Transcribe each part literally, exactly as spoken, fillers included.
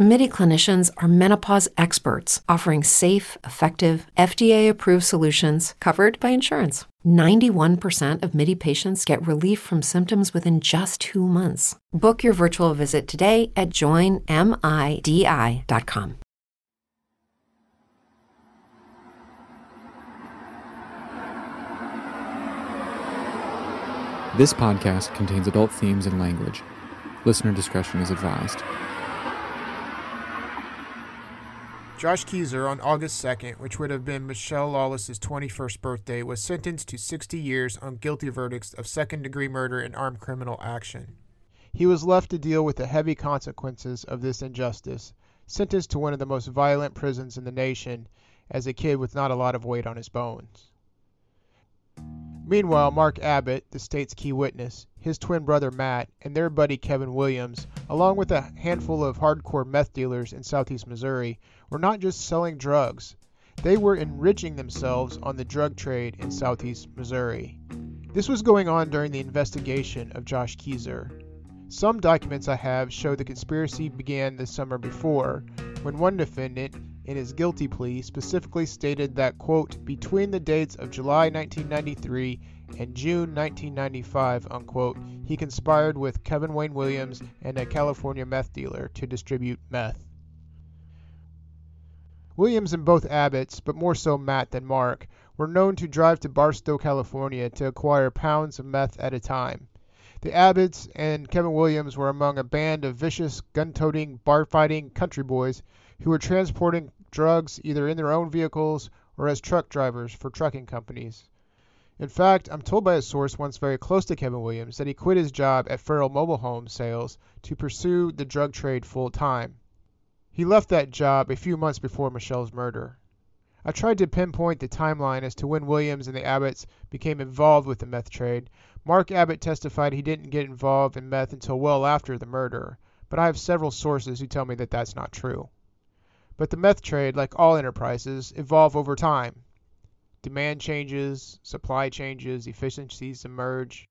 MIDI clinicians are menopause experts offering safe, effective, F D A-approved solutions covered by insurance. ninety-one percent of MIDI patients get relief from symptoms within just two months. Book your virtual visit today at join midi dot com. This podcast contains adult themes and language. Listener discretion is advised. Josh Kezer, on August second, which would have been Michelle Lawless's twenty-first birthday, was sentenced to sixty years on guilty verdicts of second-degree murder and armed criminal action. He was left to deal with the heavy consequences of this injustice, sentenced to one of the most violent prisons in the nation, as a kid with not a lot of weight on his bones. Meanwhile, Mark Abbott, the state's key witness, his twin brother Matt, and their buddy Kevin Williams, along with a handful of hardcore meth dealers in southeast Missouri, were not just selling drugs. They were enriching themselves on the drug trade in southeast Missouri. This was going on during the investigation of Josh Kezer. Some documents I have show the conspiracy began the summer before, when one defendant, in his guilty plea, specifically stated that, quote, between the dates of July nineteen ninety-three and June nineteen ninety-five, unquote, he conspired with Kevin Wayne Williams and a California meth dealer to distribute meth. Williams and both Abbotts, but more so Matt than Mark, were known to drive to Barstow, California to acquire pounds of meth at a time. The Abbotts and Kevin Williams were among a band of vicious, gun-toting, bar-fighting country boys who were transporting drugs either in their own vehicles or as truck drivers for trucking companies. In fact, I'm told by a source once very close to Kevin Williams that he quit his job at Farrell Mobile Home Sales to pursue the drug trade full-time. He left that job a few months before Michelle's murder. I tried to pinpoint the timeline as to when Williams and the Abbotts became involved with the meth trade. Mark Abbott testified he didn't get involved in meth until well after the murder, but I have several sources who tell me that that's not true. But the meth trade, like all enterprises, evolve over time. Demand changes, supply changes, efficiencies emerge.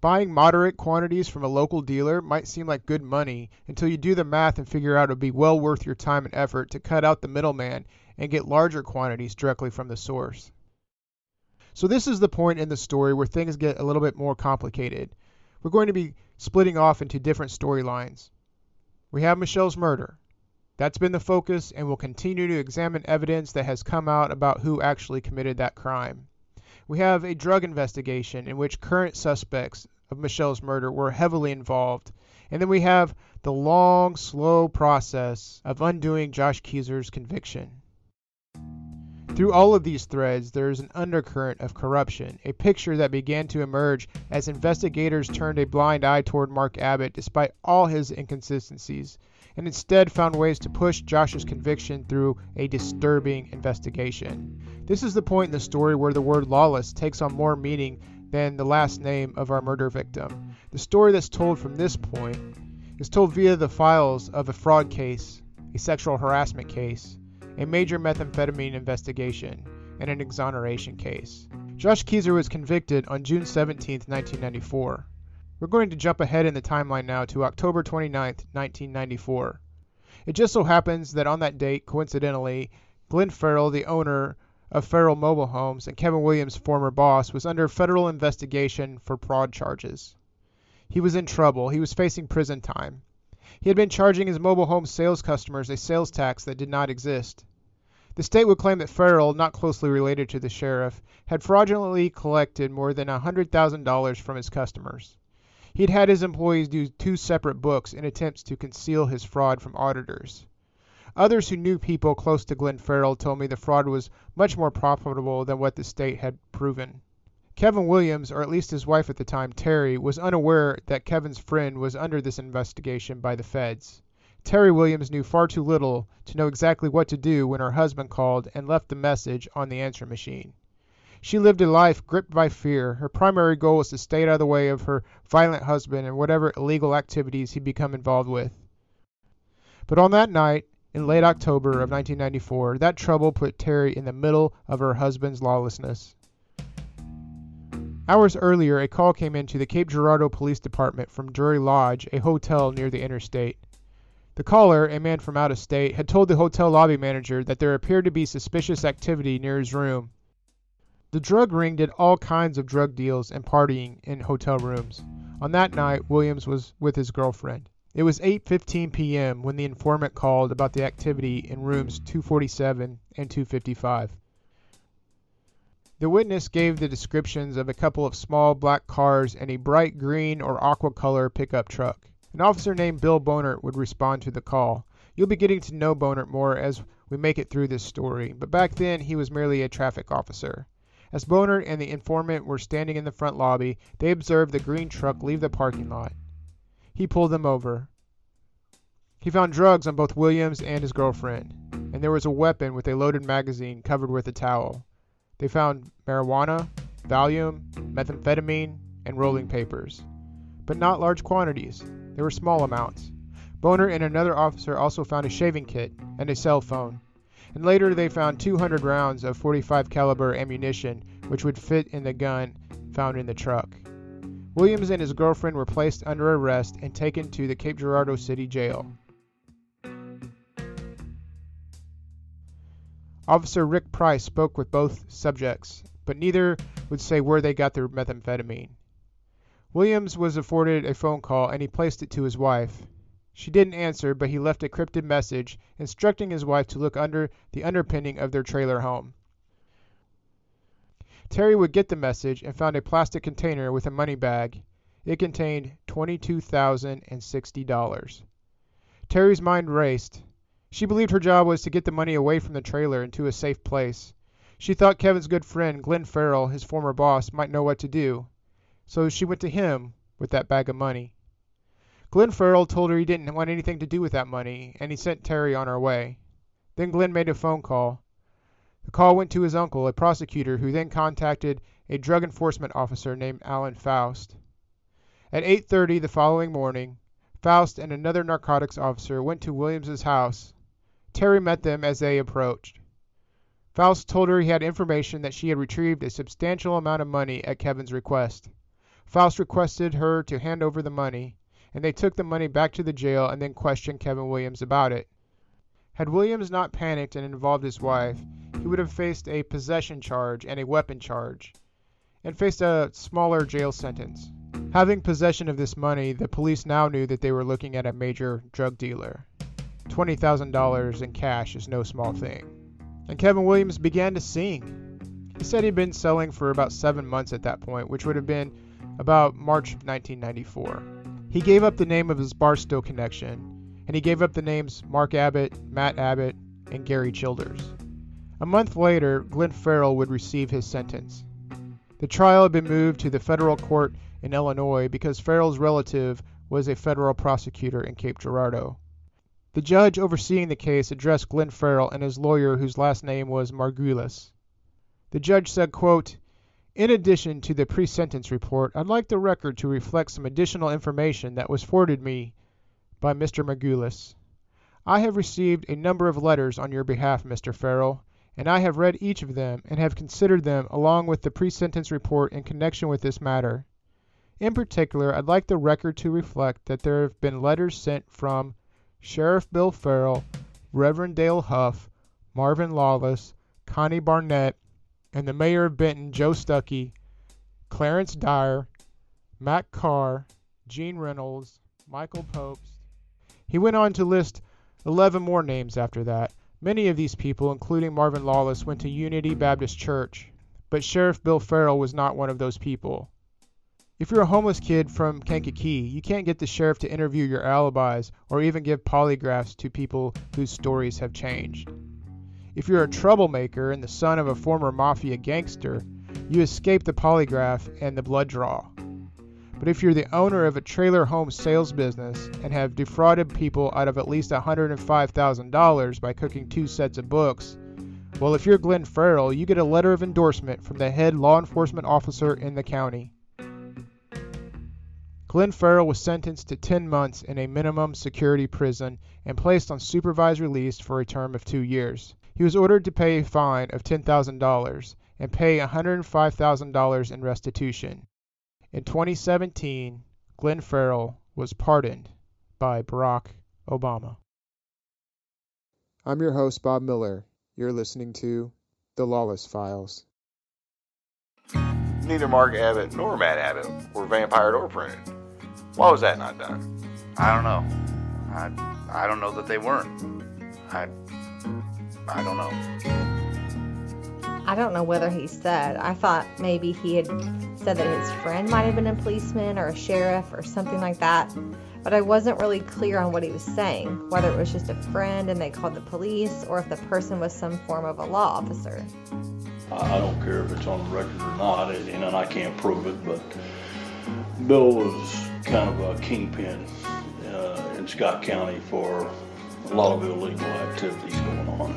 Buying moderate quantities from a local dealer might seem like good money until you do the math and figure out it would be well worth your time and effort to cut out the middleman and get larger quantities directly from the source. So this is the point in the story where things get a little bit more complicated. We're going to be splitting off into different storylines. We have Michelle's murder. That's been the focus, and we'll continue to examine evidence that has come out about who actually committed that crime. We have a drug investigation in which current suspects of Michelle's murder were heavily involved. And then we have the long, slow process of undoing Josh Kezer's conviction. Through all of these threads, there is an undercurrent of corruption, a picture that began to emerge as investigators turned a blind eye toward Mark Abbott despite all his inconsistencies, and instead found ways to push Josh's conviction through a disturbing investigation. This is the point in the story where the word lawless takes on more meaning than the last name of our murder victim. The story that's told from this point is told via the files of a fraud case, a sexual harassment case, a major methamphetamine investigation, and an exoneration case. Josh Kezer was convicted on June seventeenth, nineteen ninety-four. We're going to jump ahead in the timeline now to October twenty-ninth, nineteen ninety-four. It just so happens that on that date, coincidentally, Glenn Farrell, the owner of Farrell Mobile Homes and Kevin Williams' former boss, was under federal investigation for fraud charges. He was in trouble. He was facing prison time. He had been charging his mobile home sales customers a sales tax that did not exist. The state would claim that Farrell, not closely related to the sheriff, had fraudulently collected more than one hundred thousand dollars from his customers. He'd had his employees do two separate books in attempts to conceal his fraud from auditors. Others who knew people close to Glenn Farrell told me the fraud was much more profitable than what the state had proven. Kevin Williams, or at least his wife at the time, Terry, was unaware that Kevin's friend was under this investigation by the feds. Terry Williams knew far too little to know exactly what to do when her husband called and left the message on the answer machine. She lived a life gripped by fear. Her primary goal was to stay out of the way of her violent husband and whatever illegal activities he'd become involved with. But on that night, In late October of nineteen ninety-four, that trouble put Terry in the middle of her husband's lawlessness. Hours earlier, a call came into the Cape Girardeau Police Department from Drury Lodge, a hotel near the interstate. The caller, a man from out of state, had told the hotel lobby manager that there appeared to be suspicious activity near his room. The drug ring did all kinds of drug deals and partying in hotel rooms. On that night, Williams was with his girlfriend. It was eight fifteen p m when the informant called about the activity in rooms two forty-seven and two fifty-five. The witness gave the descriptions of a couple of small black cars and a bright green or aqua color pickup truck. An officer named Bill Bonert would respond to the call. You'll be getting to know Bonert more as we make it through this story, but back then he was merely a traffic officer. As Bonert and the informant were standing in the front lobby, they observed the green truck leave the parking lot. He pulled them over. He found drugs on both Williams and his girlfriend, and there was a weapon with a loaded magazine covered with a towel. They found marijuana, Valium, methamphetamine, and rolling papers, but not large quantities. They were small amounts. Bonert and another officer also found a shaving kit and a cell phone, and later they found two hundred rounds of forty-five caliber ammunition, which would fit in the gun found in the truck. Williams and his girlfriend were placed under arrest and taken to the Cape Girardeau City Jail. Officer Rick Price spoke with both subjects, but neither would say where they got their methamphetamine. Williams was afforded a phone call and he placed it to his wife. She didn't answer, but he left a cryptic message instructing his wife to look under the underpinning of their trailer home. Terry would get the message and found a plastic container with a money bag. It contained twenty-two thousand sixty dollars. Terry's mind raced. She believed her job was to get the money away from the trailer and to a safe place. She thought Kevin's good friend, Glenn Farrell, his former boss, might know what to do. So she went to him with that bag of money. Glenn Farrell told her he didn't want anything to do with that money, and he sent Terry on her way. Then Glenn made a phone call. The call went to his uncle, a prosecutor, who then contacted a drug enforcement officer named Alan Faust. At eight thirty the following morning, Faust and another narcotics officer went to Williams's house. Terry met them as they approached. Faust told her he had information that she had retrieved a substantial amount of money at Kevin's request. Faust requested her to hand over the money, and they took the money back to the jail and then questioned Kevin Williams about it. Had Williams not panicked and involved his wife, he would have faced a possession charge and a weapon charge, and faced a smaller jail sentence. Having possession of this money, the police now knew that they were looking at a major drug dealer. twenty thousand dollars in cash is no small thing. And Kevin Williams began to sing. He said he'd been selling for about seven months at that point, which would have been about March of nineteen ninety-four. He gave up the name of his Barstow connection, and he gave up the names Mark Abbott, Matt Abbott, and Gary Childers. A month later, Glenn Farrell would receive his sentence. The trial had been moved to the federal court in Illinois because Farrell's relative was a federal prosecutor in Cape Girardeau. The judge overseeing the case addressed Glenn Farrell and his lawyer, whose last name was Margulis. The judge said, quote, "In addition to the pre-sentence report, I'd like the record to reflect some additional information that was forwarded me by Mister Margulis. I have received a number of letters on your behalf, Mister Farrell, and I have read each of them and have considered them along with the pre-sentence report in connection with this matter. In particular, I'd like the record to reflect that there have been letters sent from Sheriff Bill Farrell, Reverend Dale Huff, Marvin Lawless, Connie Barnett, and the Mayor of Benton, Joe Stuckey, Clarence Dyer, Matt Carr, Gene Reynolds, Michael Popes." He went on to list eleven more names after that. Many of these people, including Marvin Lawless, went to Unity Baptist Church, but Sheriff Bill Farrell was not one of those people. If you're a homeless kid from Kankakee, you can't get the sheriff to interview your alibis or even give polygraphs to people whose stories have changed. If you're a troublemaker and the son of a former mafia gangster, you escape the polygraph and the blood draw. But if you're the owner of a trailer home sales business and have defrauded people out of at least one hundred five thousand dollars by cooking two sets of books, well, if you're Glenn Farrell, you get a letter of endorsement from the head law enforcement officer in the county. Glenn Farrell was sentenced to ten months in a minimum security prison and placed on supervised release for a term of two years. He was ordered to pay a fine of ten thousand dollars and pay one hundred five thousand dollars in restitution. In twenty seventeen, Glenn Farrell was pardoned by Barack Obama. I'm your host, Bob Miller. You're listening to The Lawless Files. Neither Mark Abbott nor Matt Abbott were vampired or printed. Why was that not done? I don't know. I I don't know that they weren't. I I don't know. I don't know whether he said. I thought maybe he had said that his friend might have been a policeman or a sheriff or something like that. But I wasn't really clear on what he was saying, whether it was just a friend and they called the police or if the person was some form of a law officer. I don't care if it's on the record or not, and, and I can't prove it, but Bill was kind of a kingpin uh, in Scott County for a lot of illegal activities going on.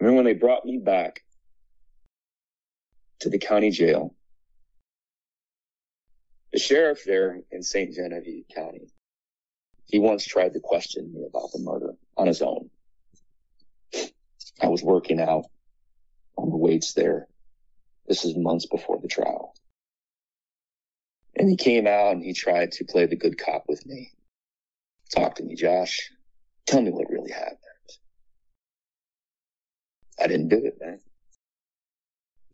Remember when they brought me back to the county jail? The sheriff there in Saint Genevieve County, he once tried to question me about the murder on his own. I was working out on the weights there. This is months before the trial. And he came out and he tried to play the good cop with me. Talk to me, Josh. Tell me what really happened. I didn't do it, man.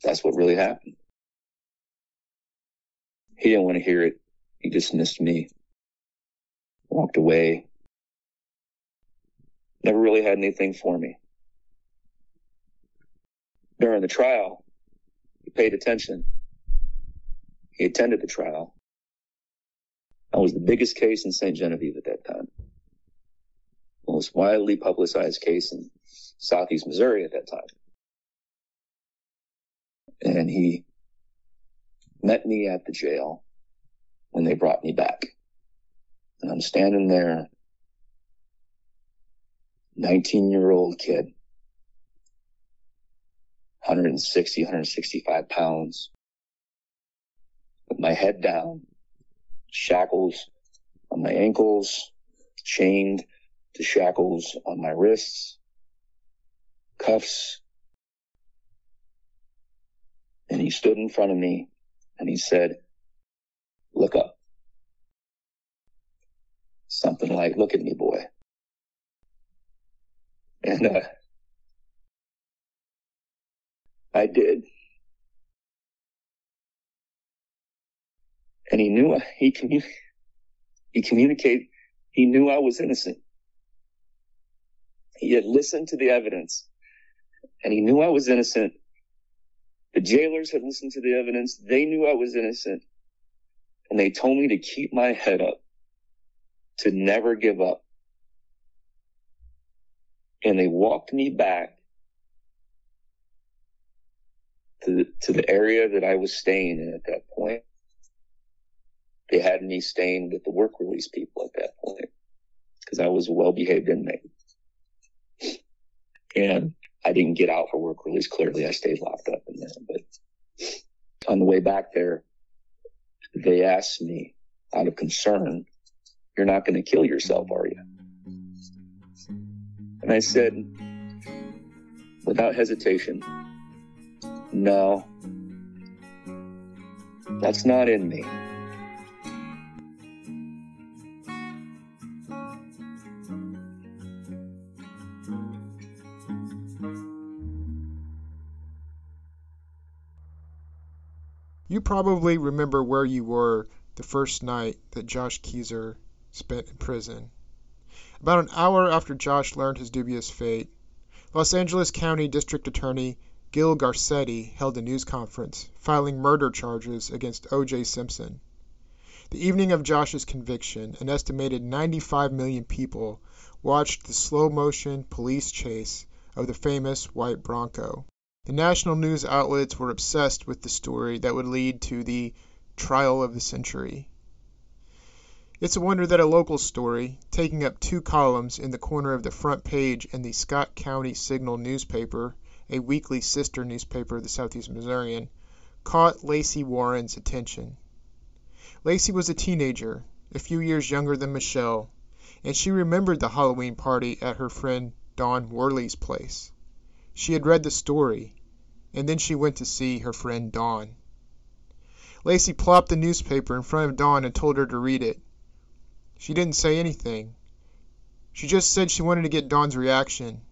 That's what really happened. He didn't want to hear it. He dismissed me, walked away, never really had anything for me. During the trial, he paid attention. He attended the trial. That was the biggest case in Saint Genevieve at that time. The most widely publicized case in Southeast Missouri at that time. And he met me at the jail when they brought me back. And I'm standing there, nineteen-year-old kid, one sixty, one sixty-five pounds, with my head down, shackles on my ankles, chained to shackles on my wrists, cuffs. And he stood in front of me. And he said, look up. Something like, look at me, boy. And uh, I did. And he knew, he, commun- he communicated, he knew I was innocent. He had listened to the evidence. And he knew I was innocent. The jailers had listened to the evidence. They knew I was innocent. And they told me to keep my head up, to never give up. And they walked me back to the, to the area that I was staying in at that point. They had me staying with the work release people at that point because I was a well-behaved inmate. And I didn't get out for work release. Clearly, I stayed locked up in there. But on the way back there, they asked me, out of concern, you're not going to kill yourself, are you? And I said, without hesitation, no, that's not in me. You probably remember where you were the first night that Josh Kezer spent in prison. About an hour after Josh learned his dubious fate, Los Angeles County District Attorney Gil Garcetti held a news conference, filing murder charges against O J Simpson. The evening of Josh's conviction, an estimated ninety-five million people watched the slow-motion police chase of the famous white Bronco. The national news outlets were obsessed with the story that would lead to the trial of the century. It's a wonder that a local story, taking up two columns in the corner of the front page in the Scott County Signal newspaper, a weekly sister newspaper of the Southeast Missourian, caught Lacey Warren's attention. Lacey was a teenager, a few years younger than Michelle, and she remembered the Halloween party at her friend Dawn Worley's place. She had read the story, and then she went to see her friend Dawn. Lacey plopped the newspaper in front of Dawn and told her to read it. She didn't say anything. She just said she wanted to get Dawn's reaction.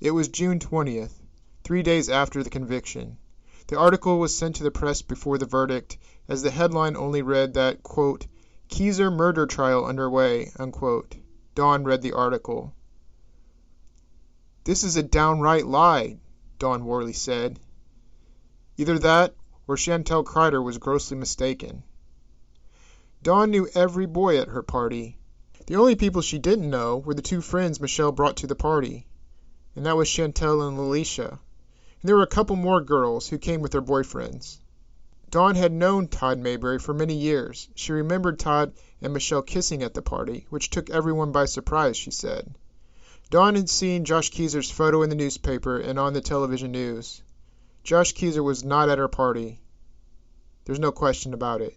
It was June twentieth, three days after the conviction. The article was sent to the press before the verdict, as the headline only read that, quote, "Kezer murder trial underway," unquote. Dawn read the article. "This is a downright lie," Dawn Worley said. Either that or Chantelle Crider was grossly mistaken. Dawn knew every boy at her party. The only people she didn't know were the two friends Michelle brought to the party, and that was Chantelle and Lalisha. And there were a couple more girls who came with their boyfriends. Dawn had known Todd Mayberry for many years. She remembered Todd and Michelle kissing at the party, which took everyone by surprise, she said. Dawn had seen Josh Kezer's photo in the newspaper and on the television news. Josh Kezer was not at her party. There's no question about it.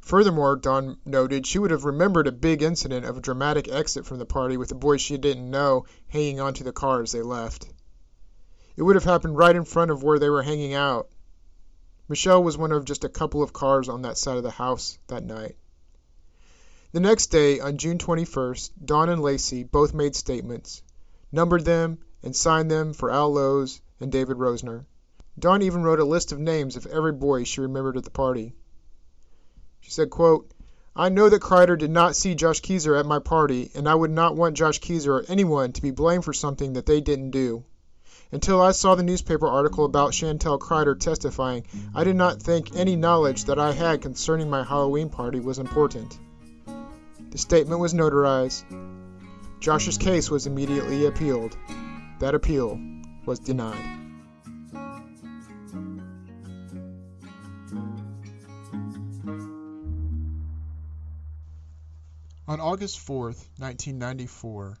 Furthermore, Dawn noted, she would have remembered a big incident of a dramatic exit from the party with a boy she didn't know hanging onto the car as they left. It would have happened right in front of where they were hanging out. Michelle was one of just a couple of cars on that side of the house that night. The next day, on June twenty-first, Dawn and Lacey both made statements, numbered them, and signed them for Al Lowe's and David Rosner. Dawn even wrote a list of names of every boy she remembered at the party. She said, quote, "I know that Crider did not see Josh Kezer at my party, and I would not want Josh Kezer or anyone to be blamed for something that they didn't do. Until I saw the newspaper article about Chantelle Crider testifying, I did not think any knowledge that I had concerning my Halloween party was important." The statement was notarized. Josh's case was immediately appealed. That appeal was denied. On August fourth, nineteen ninety-four,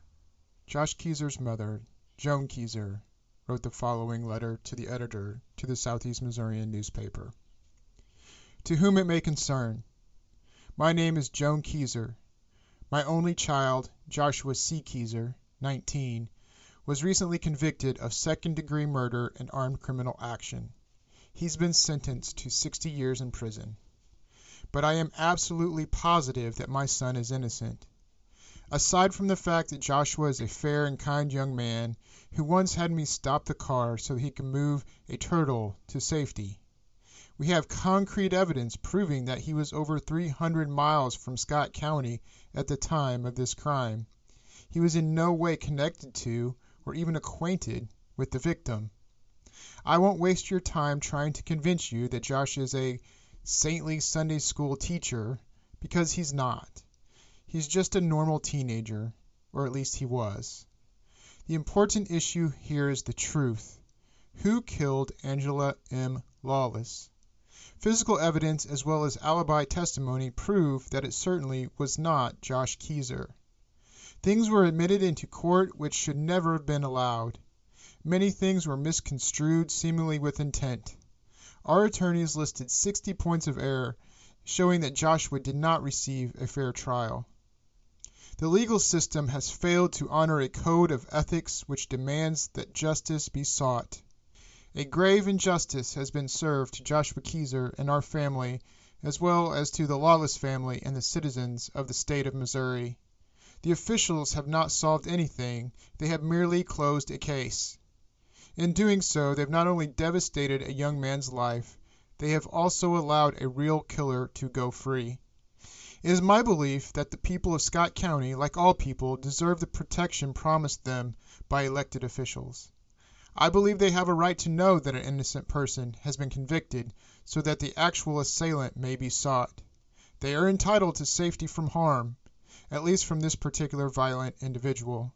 Josh Kezer's mother, Joan Kezer, wrote the following letter to the editor to the Southeast Missourian newspaper. "To whom it may concern, my name is Joan Kezer. My only child, Joshua C. Kezer, nineteen, was recently convicted of second-degree murder and armed criminal action. He's been sentenced to sixty years in prison. But I am absolutely positive that my son is innocent. Aside from the fact that Joshua is a fair and kind young man who once had me stop the car so he could move a turtle to safety, we have concrete evidence proving that he was over three hundred miles from Scott County at the time of this crime. He was in no way connected to or even acquainted with the victim. I won't waste your time trying to convince you that Josh is a saintly Sunday school teacher, because he's not. He's just a normal teenager, or at least he was. The important issue here is the truth. Who killed Angela M. Lawless? Physical evidence as well as alibi testimony prove that it certainly was not Josh Kezer. Things were admitted into court which should never have been allowed. Many things were misconstrued, seemingly with intent. Our attorneys listed sixty points of error, showing that Joshua did not receive a fair trial. The legal system has failed to honor a code of ethics which demands that justice be sought. A grave injustice has been served to Joshua Kezer and our family, as well as to the Lawless family and the citizens of the state of Missouri. The officials have not solved anything, they have merely closed a case. In doing so, they've not only devastated a young man's life, they have also allowed a real killer to go free. It is my belief that the people of Scott County, like all people, deserve the protection promised them by elected officials. I believe they have a right to know that an innocent person has been convicted so that the actual assailant may be sought. They are entitled to safety from harm, at least from this particular violent individual.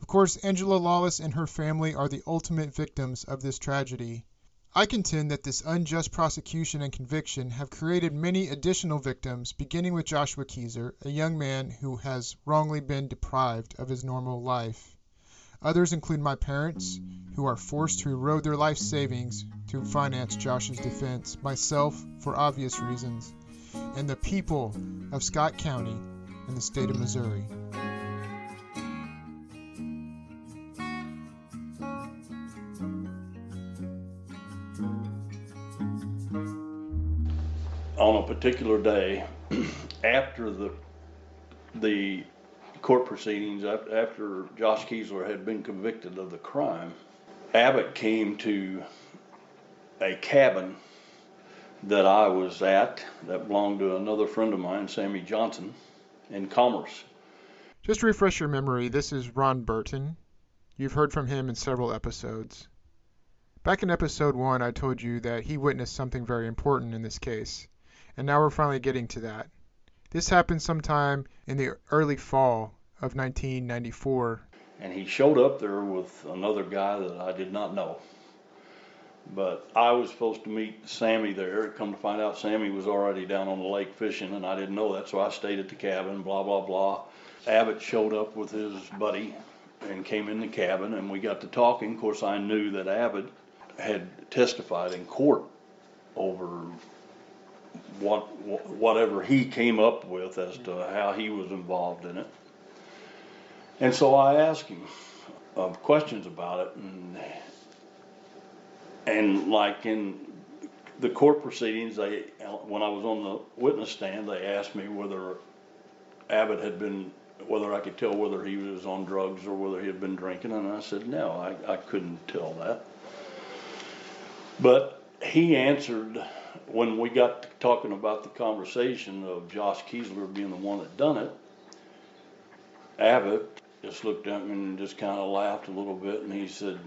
Of course, Angela Lawless and her family are the ultimate victims of this tragedy. I contend that this unjust prosecution and conviction have created many additional victims, beginning with Joshua Kezer, a young man who has wrongly been deprived of his normal life. Others include my parents, who are forced to erode their life savings to finance Josh's defense, myself for obvious reasons, and the people of Scott County and the state of Missouri. On a particular day, after the the court proceedings, after Josh Kezer had been convicted of the crime, Abbott came to a cabin that I was at that belonged to another friend of mine, Sammy Johnson, in Commerce. Just to refresh your memory, this is Ron Burton. You've heard from him in several episodes. Back in episode one, I told you that he witnessed something very important in this case. And now we're finally getting to that. This happened sometime in the early fall of nineteen ninety-four. And he showed up there with another guy that I did not know. But I was supposed to meet Sammy there. Come to find out, Sammy was already down on the lake fishing, and I didn't know that, so I stayed at the cabin, blah, blah, blah. Abbott showed up with his buddy and came in the cabin, and we got to talking. Of course, I knew that Abbott had testified in court over What, whatever he came up with as to how he was involved in it. And so I asked him uh, questions about it. And, and like in the court proceedings, they, when I was on the witness stand, they asked me whether Abbott had been, whether I could tell whether he was on drugs or whether he had been drinking. And I said, no, I, I couldn't tell that. But he answered, when we got to talking about the conversation of Josh Kezer being the one that done it, Abbott just looked at me and just kind of laughed a little bit, and he said,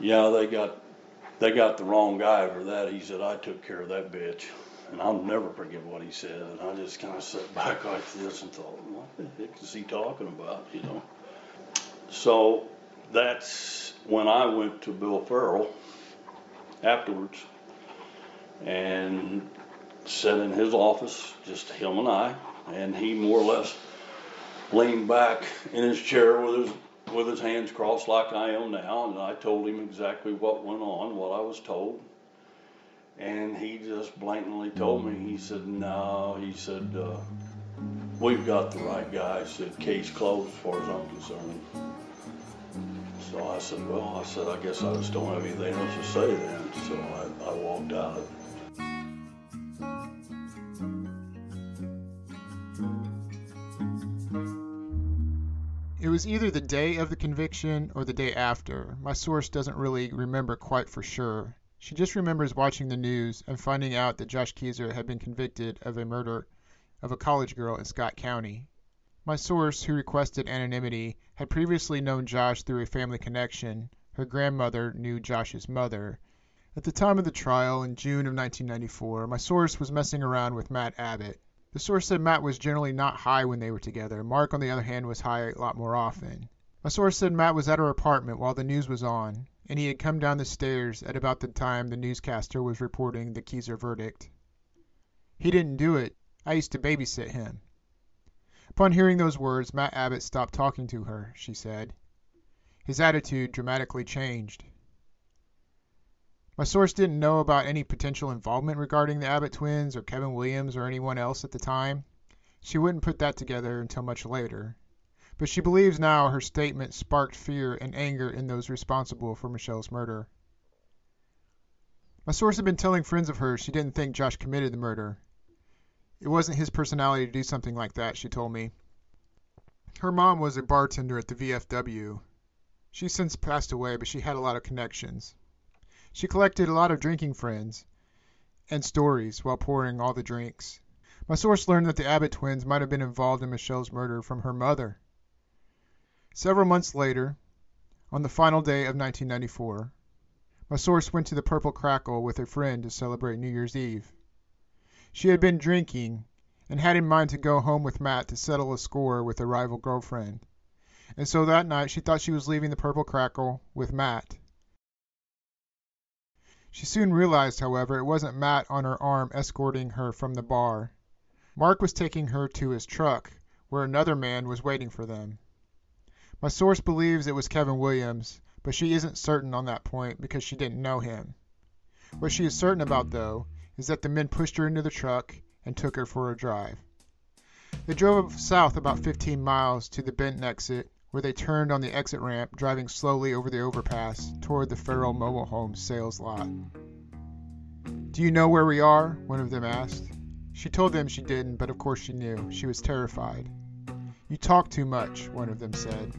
yeah, they got they got the wrong guy for that. He said, I took care of that bitch. And I'll never forget what he said. And I just kind of sat back like this and thought, what the heck is he talking about, you know? So that's when I went to Bill Farrell afterwards and sat in his office, just him and I, and he more or less leaned back in his chair with his with his hands crossed like I am now, and I told him exactly what went on, what I was told, and he just blatantly told me, he said, no, he said, uh, we've got the right guy, he said, case closed as far as I'm concerned. So I said, well, I said, I guess I just don't have anything else to say then, so I, I walked out of it. It was either the day of the conviction or the day after. My source doesn't really remember quite for sure. She just remembers watching the news and finding out that Josh Kezer had been convicted of a murder of a college girl in Scott County. My source, who requested anonymity, had previously known Josh through a family connection. Her grandmother knew Josh's mother. At the time of the trial, in June of nineteen ninety-four, my source was messing around with Matt Abbott. The source said Matt was generally not high when they were together. Mark, on the other hand, was high a lot more often. My source said Matt was at her apartment while the news was on, and he had come down the stairs at about the time the newscaster was reporting the Kezer verdict. He didn't do it. I used to babysit him. Upon hearing those words, Matt Abbott stopped talking to her, she said. His attitude dramatically changed. My source didn't know about any potential involvement regarding the Abbott twins or Kevin Williams or anyone else at the time. She wouldn't put that together until much later. But she believes now her statement sparked fear and anger in those responsible for Michelle's murder. My source had been telling friends of hers she didn't think Josh committed the murder. It wasn't his personality to do something like that, she told me. Her mom was a bartender at the V F W. She's since passed away, but she had a lot of connections. She collected a lot of drinking friends and stories while pouring all the drinks. My source learned that the Abbott twins might have been involved in Michelle's murder from her mother. Several months later, on the final day of nineteen ninety-four, my source went to the Purple Crackle with a friend to celebrate New Year's Eve. She had been drinking and had in mind to go home with Matt to settle a score with a rival girlfriend. And so that night she thought she was leaving the Purple Crackle with Matt. She soon realized, however, it wasn't Matt on her arm escorting her from the bar. Mark was taking her to his truck, where another man was waiting for them. My source believes it was Kevin Williams, but she isn't certain on that point because she didn't know him. What she is certain about, though, is that the men pushed her into the truck and took her for a drive. They drove south about fifteen miles to the Benton exit, where they turned on the exit ramp, driving slowly over the overpass toward the Farrell Mobile Home sales lot. "Do you know where we are?" one of them asked. She told them she didn't, but of course she knew. She was terrified. "You talk too much," one of them said.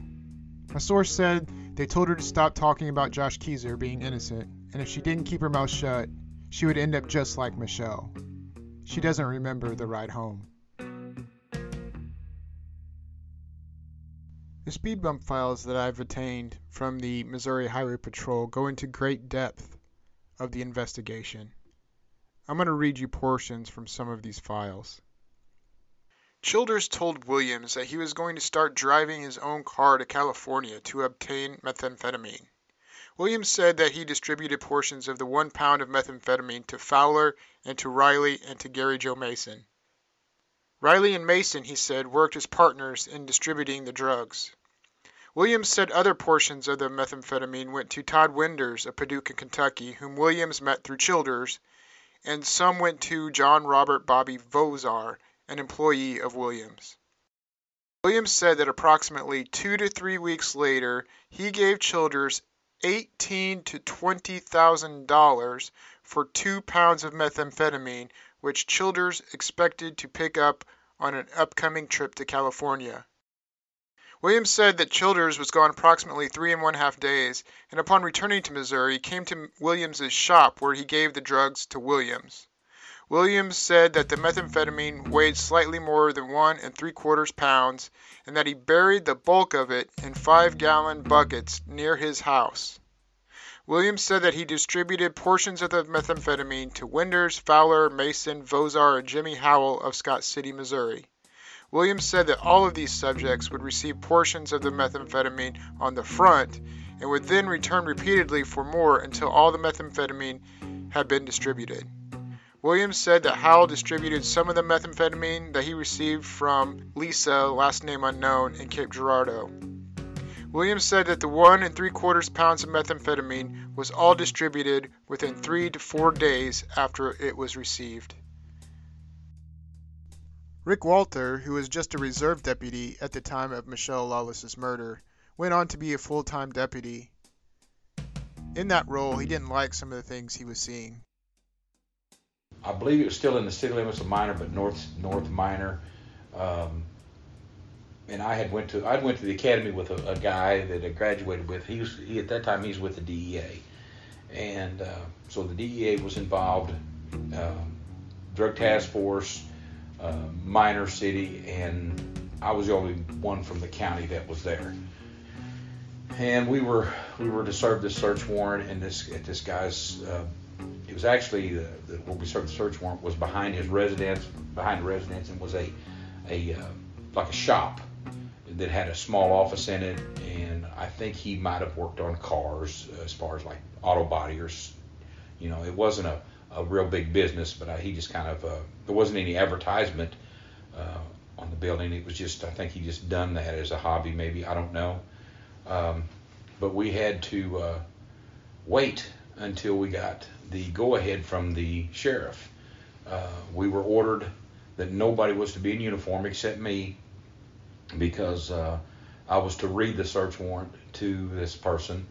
My source said they told her to stop talking about Josh Kezer being innocent, and if she didn't keep her mouth shut, she would end up just like Michelle. She doesn't remember the ride home. The speed bump files that I've obtained from the Missouri Highway Patrol go into great depth of the investigation. I'm going to read you portions from some of these files. Childers told Williams that he was going to start driving his own car to California to obtain methamphetamine. Williams said that he distributed portions of the one pound of methamphetamine to Fowler and to Riley and to Gary Joe Mason. Riley and Mason, he said, worked as partners in distributing the drugs. Williams said other portions of the methamphetamine went to Todd Winders of Paducah, Kentucky, whom Williams met through Childers, and some went to John Robert Bobby Vozar, an employee of Williams. Williams said that approximately two to three weeks later, he gave Childers eighteen to twenty thousand dollars for two pounds of methamphetamine, which Childers expected to pick up on an upcoming trip to California. Williams said that Childers was gone approximately three and one half days, and upon returning to Missouri, came to Williams's shop where he gave the drugs to Williams. Williams said that the methamphetamine weighed slightly more than one and three quarters pounds, and that he buried the bulk of it in five-gallon buckets near his house. Williams said that he distributed portions of the methamphetamine to Winders, Fowler, Mason, Vozar, and Jimmy Howell of Scott City, Missouri. Williams said that all of these subjects would receive portions of the methamphetamine on the front and would then return repeatedly for more until all the methamphetamine had been distributed. Williams said that Howell distributed some of the methamphetamine that he received from Lisa, last name unknown, in Cape Girardeau. Williams said that the one and three quarters pounds of methamphetamine was all distributed within three to four days after it was received. Rick Walter, who was just a reserve deputy at the time of Michelle Lawless's murder, went on to be a full-time deputy. In that role, he didn't like some of the things he was seeing. I believe it was still in the city limits of Miner, but north north Miner. Um, and I had went to I went to the academy with a, a guy that I graduated with. He was he, at that time he was with the D E A, and uh, so the D E A was involved, uh, Drug Task Force. Uh, Miner City, and I was the only one from the county that was there. And we were we were to serve this search warrant, and this at this guy's. Uh, it was actually the, the, where we served the search warrant was behind his residence, behind the residence, and was a a uh, like a shop that had a small office in it. And I think he might have worked on cars, as far as like auto body or, you know, it wasn't a. a real big business, but I, he just kind of, uh, there wasn't any advertisement uh, on the building. It was just, I think he just done that as a hobby, maybe, I don't know. Um, but we had to uh, wait until we got the go-ahead from the sheriff. Uh, we were ordered that nobody was to be in uniform except me, because uh, I was to read the search warrant to this person,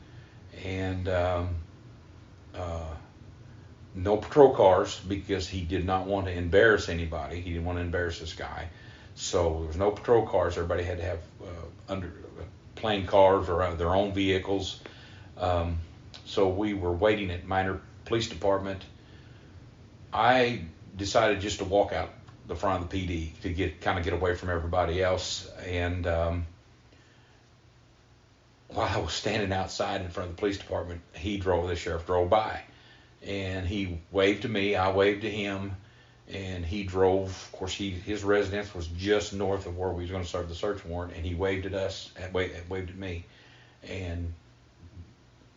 and um, uh, no patrol cars, because he did not want to embarrass anybody. He didn't want to embarrass this guy. So there was no patrol cars. Everybody had to have uh, under uh, plain cars or uh, their own vehicles. Um, so we were waiting at Miner Police Department. I decided just to walk out the front of the P D to get kind of get away from everybody else. And um, while I was standing outside in front of the police department, he drove, the sheriff drove by. And he waved to me, I waved to him, and he drove. Of course, he, his residence was just north of where we was going to serve the search warrant, and he waved at us, waved, waved at me. And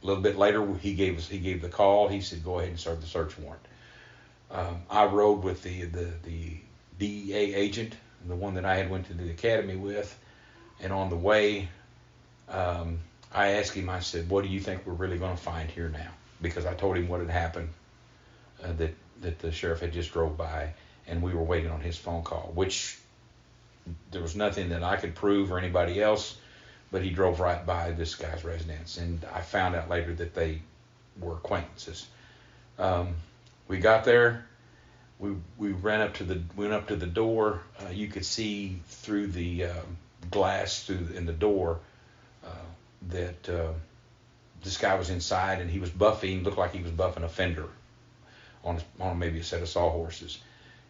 a little bit later, he gave us, he gave the call. He said, go ahead and serve the search warrant. Um, I rode with the, the, the D E A agent, the one that I had went to the academy with, and on the way, um, I asked him, I said, what do you think we're really going to find here now? Because I told him what had happened, uh, that, that the sheriff had just drove by, and we were waiting on his phone call, which there was nothing that I could prove or anybody else, but he drove right by this guy's residence, and I found out later that they were acquaintances. Um, we got there, we we ran up to the went up to the door. Uh, you could see through the uh, glass through in the door uh, that. Uh, This guy was inside, and he was buffing, looked like he was buffing a fender on, on maybe a set of sawhorses.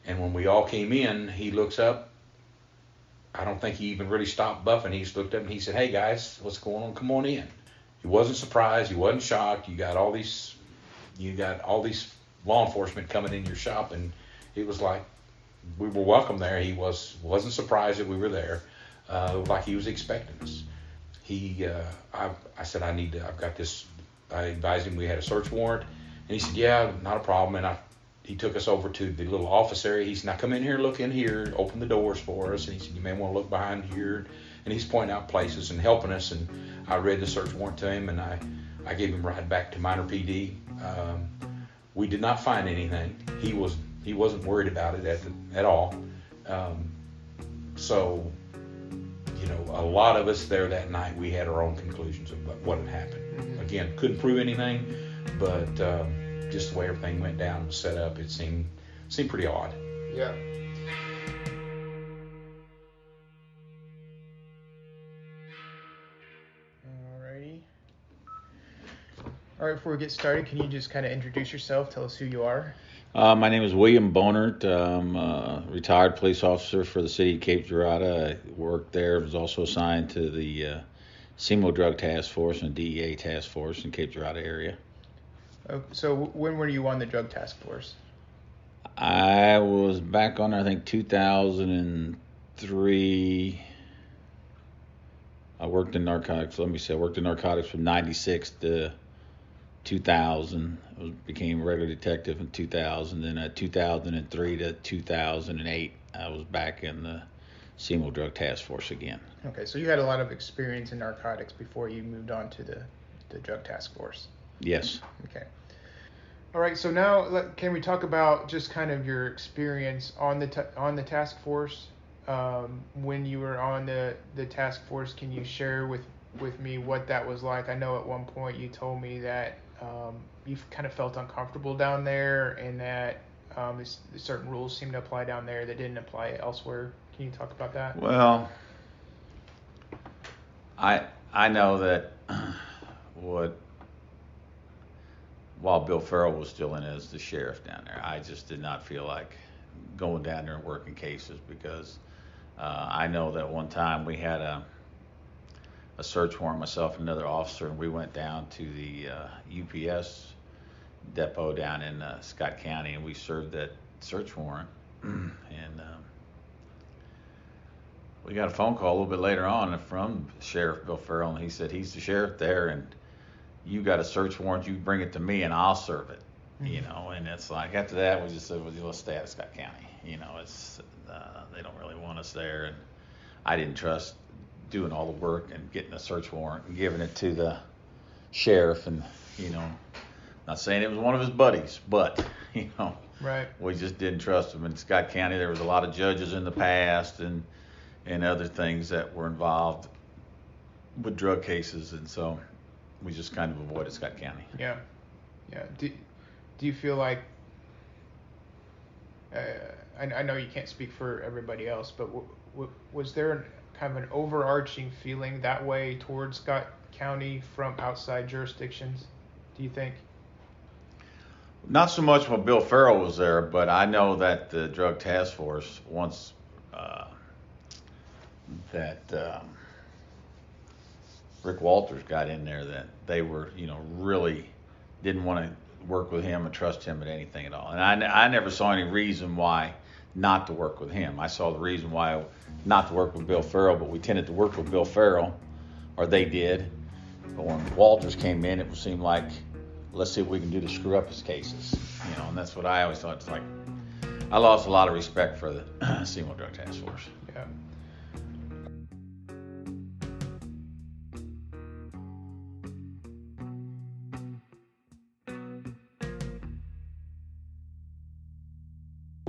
And when we all came in, he looks up. I don't think he even really stopped buffing. He just looked up, and he said, hey, guys, what's going on? Come on in. He wasn't surprised. He wasn't shocked. You got all these, you got all these law enforcement coming in your shop, and it was like we were welcome there. He was, wasn't surprised that we were there, uh, like he was expecting us. He, uh, I, I said, I need to, I've got this, I advised him we had a search warrant, and he said, yeah, not a problem, and I, he took us over to the little office area. He said, now come in here, look in here, open the doors for us, and he said, you may want to look behind here, and he's pointing out places and helping us, and I read the search warrant to him, and I, I gave him a ride back to Miner P D. Um, we did not find anything. He was, he wasn't worried about it at, at all, um, so... You know, a lot of us there that night, we had our own conclusions of what had happened. Again, couldn't prove anything, but um, just the way everything went down and was set up, it seemed seemed pretty odd. Yeah. Alrighty. All right, before we get started, can you just kind of introduce yourself? Tell us who you are. Uh, my name is William Bonert. I'm a retired police officer for the city of Cape Girardeau. I worked there. Was also assigned to the uh, SEMO Drug Task Force and D E A Task Force in Cape Girardeau area. Oh, so when were you on the Drug Task Force? I was back on, I think, two thousand three. I worked in narcotics. Let me say, I worked in narcotics from ninety-six to two thousand. I was, became a regular detective in two thousand. Then uh, two thousand three to two thousand eight, I was back in the SEMO Drug Task Force again. Okay, so you had a lot of experience in narcotics before you moved on to the, the Drug Task Force. Yes. Okay. All right, so now let, can we talk about just kind of your experience on the t- on the task force? Um, when you were on the, the task force, can you share with, with me what that was like? I know at one point you told me that Um, you've kind of felt uncomfortable down there, and that um, certain rules seem to apply down there that didn't apply elsewhere. Can you talk about that? Well, I I know that what while Bill Farrell was still in as the sheriff down there, I just did not feel like going down there and working cases, because uh, I know that one time we had a a search warrant, myself and another officer, and we went down to the uh, U P S depot down in uh, Scott County, and we served that search warrant. And um, we got a phone call a little bit later on from Sheriff Bill Farrell, and he said, he's the sheriff there, and you got a search warrant, you bring it to me, and I'll serve it. Mm-hmm. You know, and it's like, after that, we just said, well, let's stay out of Scott County. You know, it's uh, they don't really want us there, and I didn't trust doing all the work and getting a search warrant and giving it to the sheriff. And, you know, not saying it was one of his buddies, but, you know, right, we just didn't trust him. In Scott County, there was a lot of judges in the past and and other things that were involved with drug cases, and so we just kind of avoided Scott County. Yeah. Yeah. Do, do you feel like, uh, I, I know you can't speak for everybody else, but w- w- was there an have an overarching feeling that way towards Scott County from outside jurisdictions, do you think? Not so much when Bill Farrell was there, but I know that the Drug Task Force once uh, that um, Rick Walters got in there, that they were, you know, really didn't want to work with him and trust him at anything at all. And I, I never saw any reason why not to work with him. I saw the reason why not to work with Bill Farrell, but we tended to work with Bill Farrell, or they did. But when Walters came in, it seemed like, let's see what we can do to screw up his cases, you know, and that's what I always thought. It's like, I lost a lot of respect for the SEMO Drug Task Force. Yeah.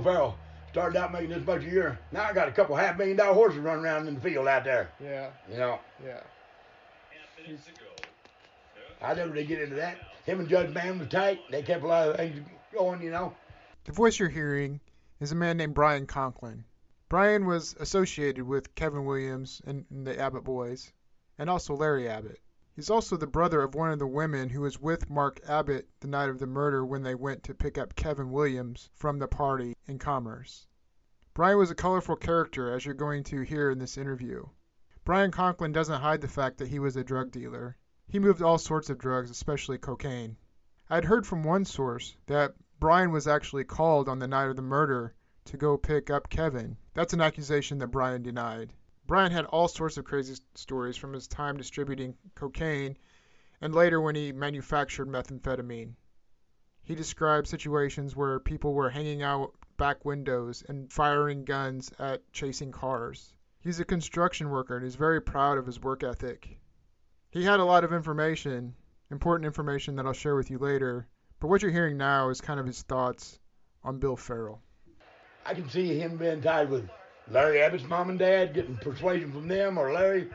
Farrell started out making this much a year. Now I got a couple half million dollar horses running around in the field out there. Yeah. You know. Yeah. Half I never did get into that. Him and Judge Mann was tight. They kept a lot of things going, you know. The voice you're hearing is a man named Brian Conklin. Brian was associated with Kevin Williams and the Abbott boys, and also Larry Abbott. He's also the brother of one of the women who was with Mark Abbott the night of the murder when they went to pick up Kevin Williams from the party in Commerce. Brian was a colorful character, as you're going to hear in this interview. Brian Conklin doesn't hide the fact that he was a drug dealer. He moved all sorts of drugs, especially cocaine. I'd heard from one source that Brian was actually called on the night of the murder to go pick up Kevin. That's an accusation that Brian denied. Brian had all sorts of crazy stories from his time distributing cocaine and later when he manufactured methamphetamine. He described situations where people were hanging out back windows and firing guns at chasing cars. He's a construction worker and he's very proud of his work ethic. He had a lot of information, important information that I'll share with you later, but what you're hearing now is kind of his thoughts on Bill Farrell. I can see him being tied with Larry Abbott's mom and dad, getting persuasion from them, or Larry,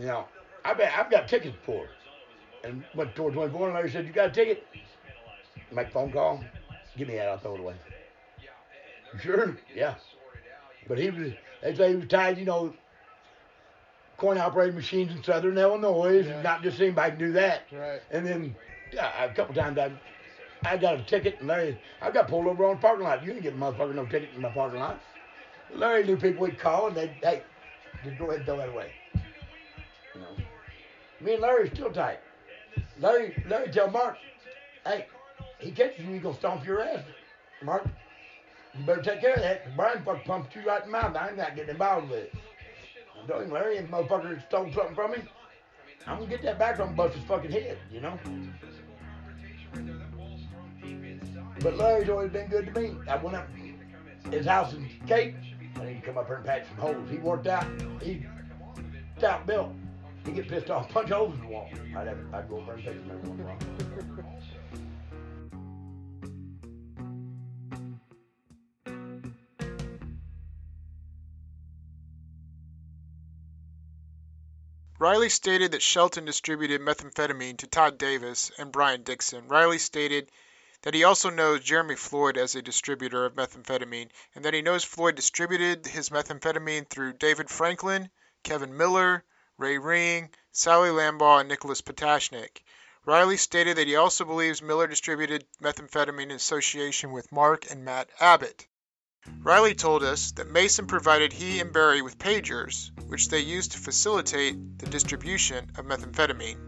you know. I bet I've got tickets for it. And went toward twenty-four and Larry said, you got a ticket? Make a phone call, give me that, I'll throw it away. You sure? Yeah. But he was, they say he was tied, you know, coin-operated machines in southern Illinois. Yeah. Not just anybody can do that. Right. And then uh, a couple times I I got a ticket, and Larry, I got pulled over on the parking lot. You didn't get a motherfucker no ticket in my parking lot. Larry knew people we'd call, and they'd, hey, just go ahead and throw that away. You know. Me and Larry are still tight. Larry, Larry tell Mark, hey, he catches you, he's going to stomp your ass, Mark. You better take care of that. Brian fucking pumped you right in the mouth. I ain't not getting involved with it. Don't Larry and motherfucker stole something from me. I'm gonna get that back on Buster's fucking head, you know. But Larry's always been good to me. I went up his house in Cape. I need to come up here and patch some holes. He worked out. He stout built. He get pissed off, punch holes in the wall. I'd have I'd go over and patch them wrong. Riley stated that Shelton distributed methamphetamine to Todd Davis and Brian Dixon. Riley stated that he also knows Jeremy Floyd as a distributor of methamphetamine, and that he knows Floyd distributed his methamphetamine through David Franklin, Kevin Miller, Ray Ring, Sally Lambaugh, and Nicholas Potashnik. Riley stated that he also believes Miller distributed methamphetamine in association with Mark and Matt Abbott. Riley told us that Mason provided he and Barry with pagers, which they used to facilitate the distribution of methamphetamine.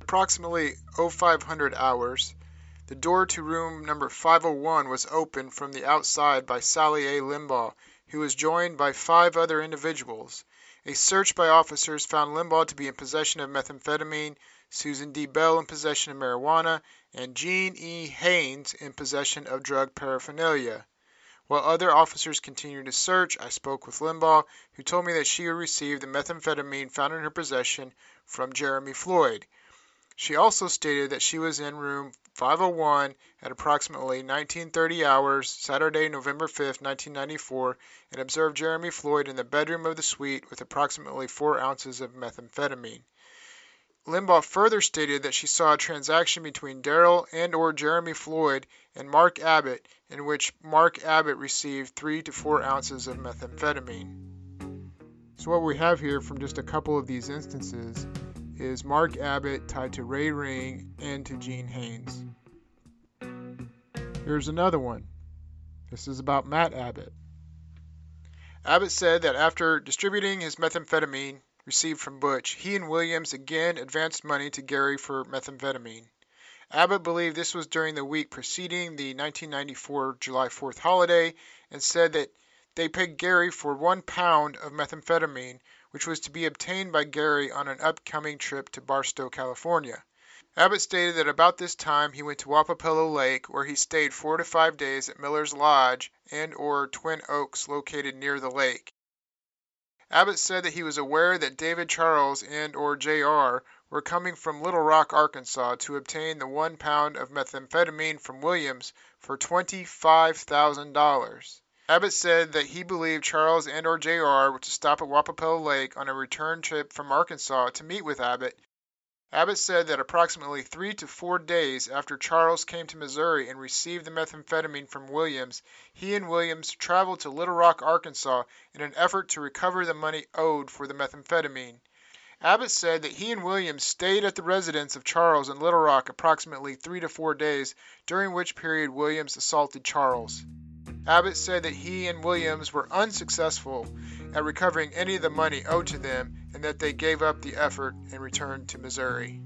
Approximately oh five hundred hours, the door to room number five oh one was opened from the outside by Sally A. Limbaugh, who was joined by five other individuals. A search by officers found Limbaugh to be in possession of methamphetamine, Susan D. Bell in possession of marijuana, and Jean E. Haynes in possession of drug paraphernalia. While other officers continued to search, I spoke with Limbaugh, who told me that she received the methamphetamine found in her possession from Jeremy Floyd. She also stated that she was in room five oh one at approximately nineteen thirty hours, Saturday, November fifth, nineteen ninety-four, and observed Jeremy Floyd in the bedroom of the suite with approximately four ounces of methamphetamine. Limbaugh further stated that she saw a transaction between Darrell and or Jeremy Floyd and Mark Abbott, in which Mark Abbott received three to four ounces of methamphetamine. So what we have here from just a couple of these instances is Mark Abbott tied to Ray Ring and to Gene Haynes. Here's another one. This is about Matt Abbott. Abbott said that after distributing his methamphetamine received from Butch, he and Williams again advanced money to Gary for methamphetamine. Abbott believed this was during the week preceding the nineteen ninety-four July fourth holiday and said that they paid Gary for one pound of methamphetamine, which was to be obtained by Gary on an upcoming trip to Barstow, California. Abbott stated that about this time he went to Wappapello Lake, where he stayed four to five days at Miller's Lodge and or Twin Oaks located near the lake. Abbott said that he was aware that David Charles and or J R were coming from Little Rock, Arkansas to obtain the one pound of methamphetamine from Williams for twenty-five thousand dollars. Abbott said that he believed Charles and or J R were to stop at Wappapello Lake on a return trip from Arkansas to meet with Abbott. Abbott said that approximately three to four days after Charles came to Missouri and received the methamphetamine from Williams, he and Williams traveled to Little Rock, Arkansas in an effort to recover the money owed for the methamphetamine. Abbott said that he and Williams stayed at the residence of Charles in Little Rock approximately three to four days, during which period Williams assaulted Charles. Abbott said that he and Williams were unsuccessful at recovering any of the money owed to them and that they gave up the effort and returned to Missouri.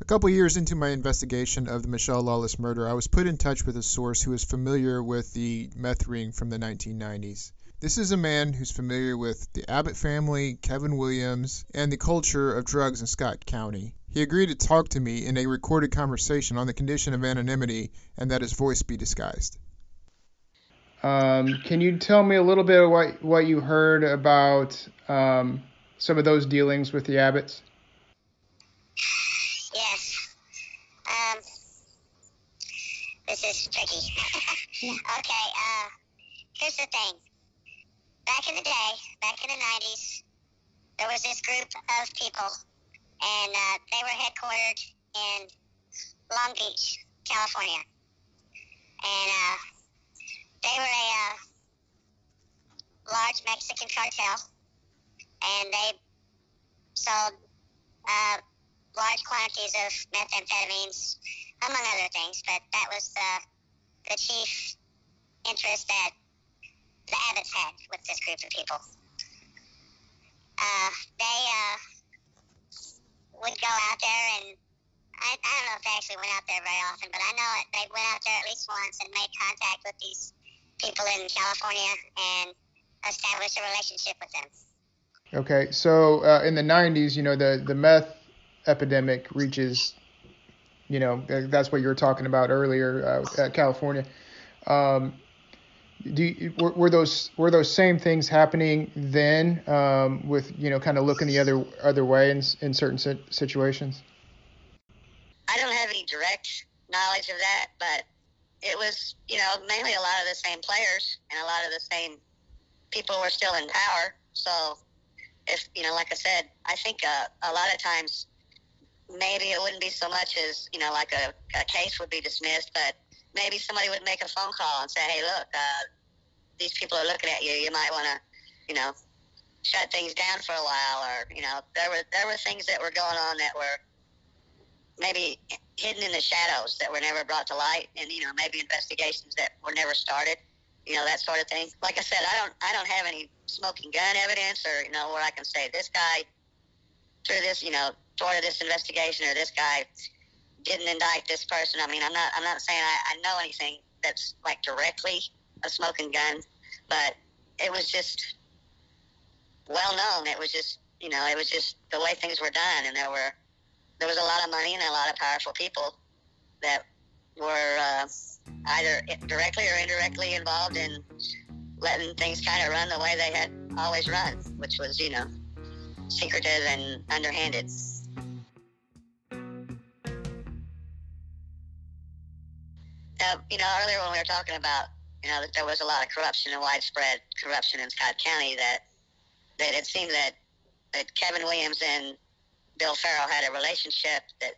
A couple years into my investigation of the Michelle Lawless murder, I was put in touch with a source who is familiar with the meth ring from the nineteen nineties. This is a man who's familiar with the Abbott family, Kevin Williams, and the culture of drugs in Scott County. He agreed to talk to me in a recorded conversation on the condition of anonymity and that his voice be disguised. Um, can you tell me a little bit of what, what you heard about um, some of those dealings with the Abbotts? Yes. Um, this is tricky. Yeah. Okay, uh, here's the thing. Back in the day, back in the nineties, there was this group of people, and uh, they were headquartered in Long Beach, California. And uh, they were a uh, large Mexican cartel, and they sold uh, large quantities of methamphetamines, among other things, but that was the, the chief interest that the Abbotts had with this group of people. Uh, they uh, would go out there, and I, I don't know if they actually went out there very often, but I know it, they went out there at least once and made contact with these people in California and established a relationship with them. Okay, so uh, in the nineties, you know, the, the meth epidemic reaches, you know, that's what you were talking about earlier, uh, California. Um, Do you, were, were those were those same things happening then um, with, you know, kind of looking the other other way in in certain situations? I don't have any direct knowledge of that, but it was, you know, mainly a lot of the same players and a lot of the same people were still in power. So, if you know, like I said, I think uh, a lot of times maybe it wouldn't be so much as, you know, like a, a case would be dismissed, but maybe somebody would make a phone call and say, hey, look, uh, these people are looking at you. You might want to, you know, shut things down for a while. Or, you know, there were there were things that were going on that were maybe hidden in the shadows that were never brought to light. And, you know, maybe investigations that were never started, you know, that sort of thing. Like I said, I don't, I don't have any smoking gun evidence or, you know, where I can say this guy through this, you know, sort of this investigation or this guy didn't indict this person. I mean, I'm not, I'm not saying I, I know anything that's like directly a smoking gun, but it was just well known. It was just, you know, it was just the way things were done. And there were, there was a lot of money and a lot of powerful people that were uh, either directly or indirectly involved in letting things kind of run the way they had always run, which was, you know, secretive and underhanded. Uh, you know, earlier when we were talking about, you know, that there was a lot of corruption and widespread corruption in Scott County, that, that it seemed that, that Kevin Williams and Bill Farrell had a relationship that,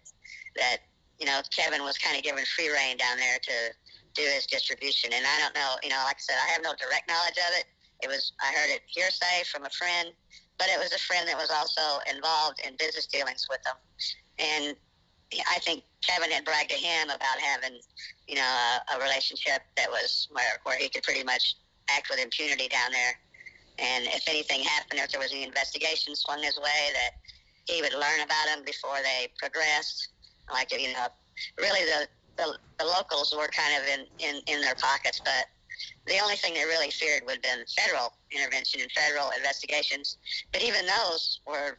that you know, Kevin was kind of given free rein down there to do his distribution. And I don't know, you know, like I said, I have no direct knowledge of it, It was, I heard it hearsay from a friend, but it was a friend that was also involved in business dealings with them. And I think Kevin had bragged to him about having, you know, a, a relationship that was where, where he could pretty much act with impunity down there. And if anything happened, if there was any investigation swung his way, that he would learn about them before they progressed. Like, you know, really the, the, the locals were kind of in, in, in their pockets, but the only thing they really feared would have been federal intervention and federal investigations. But even those were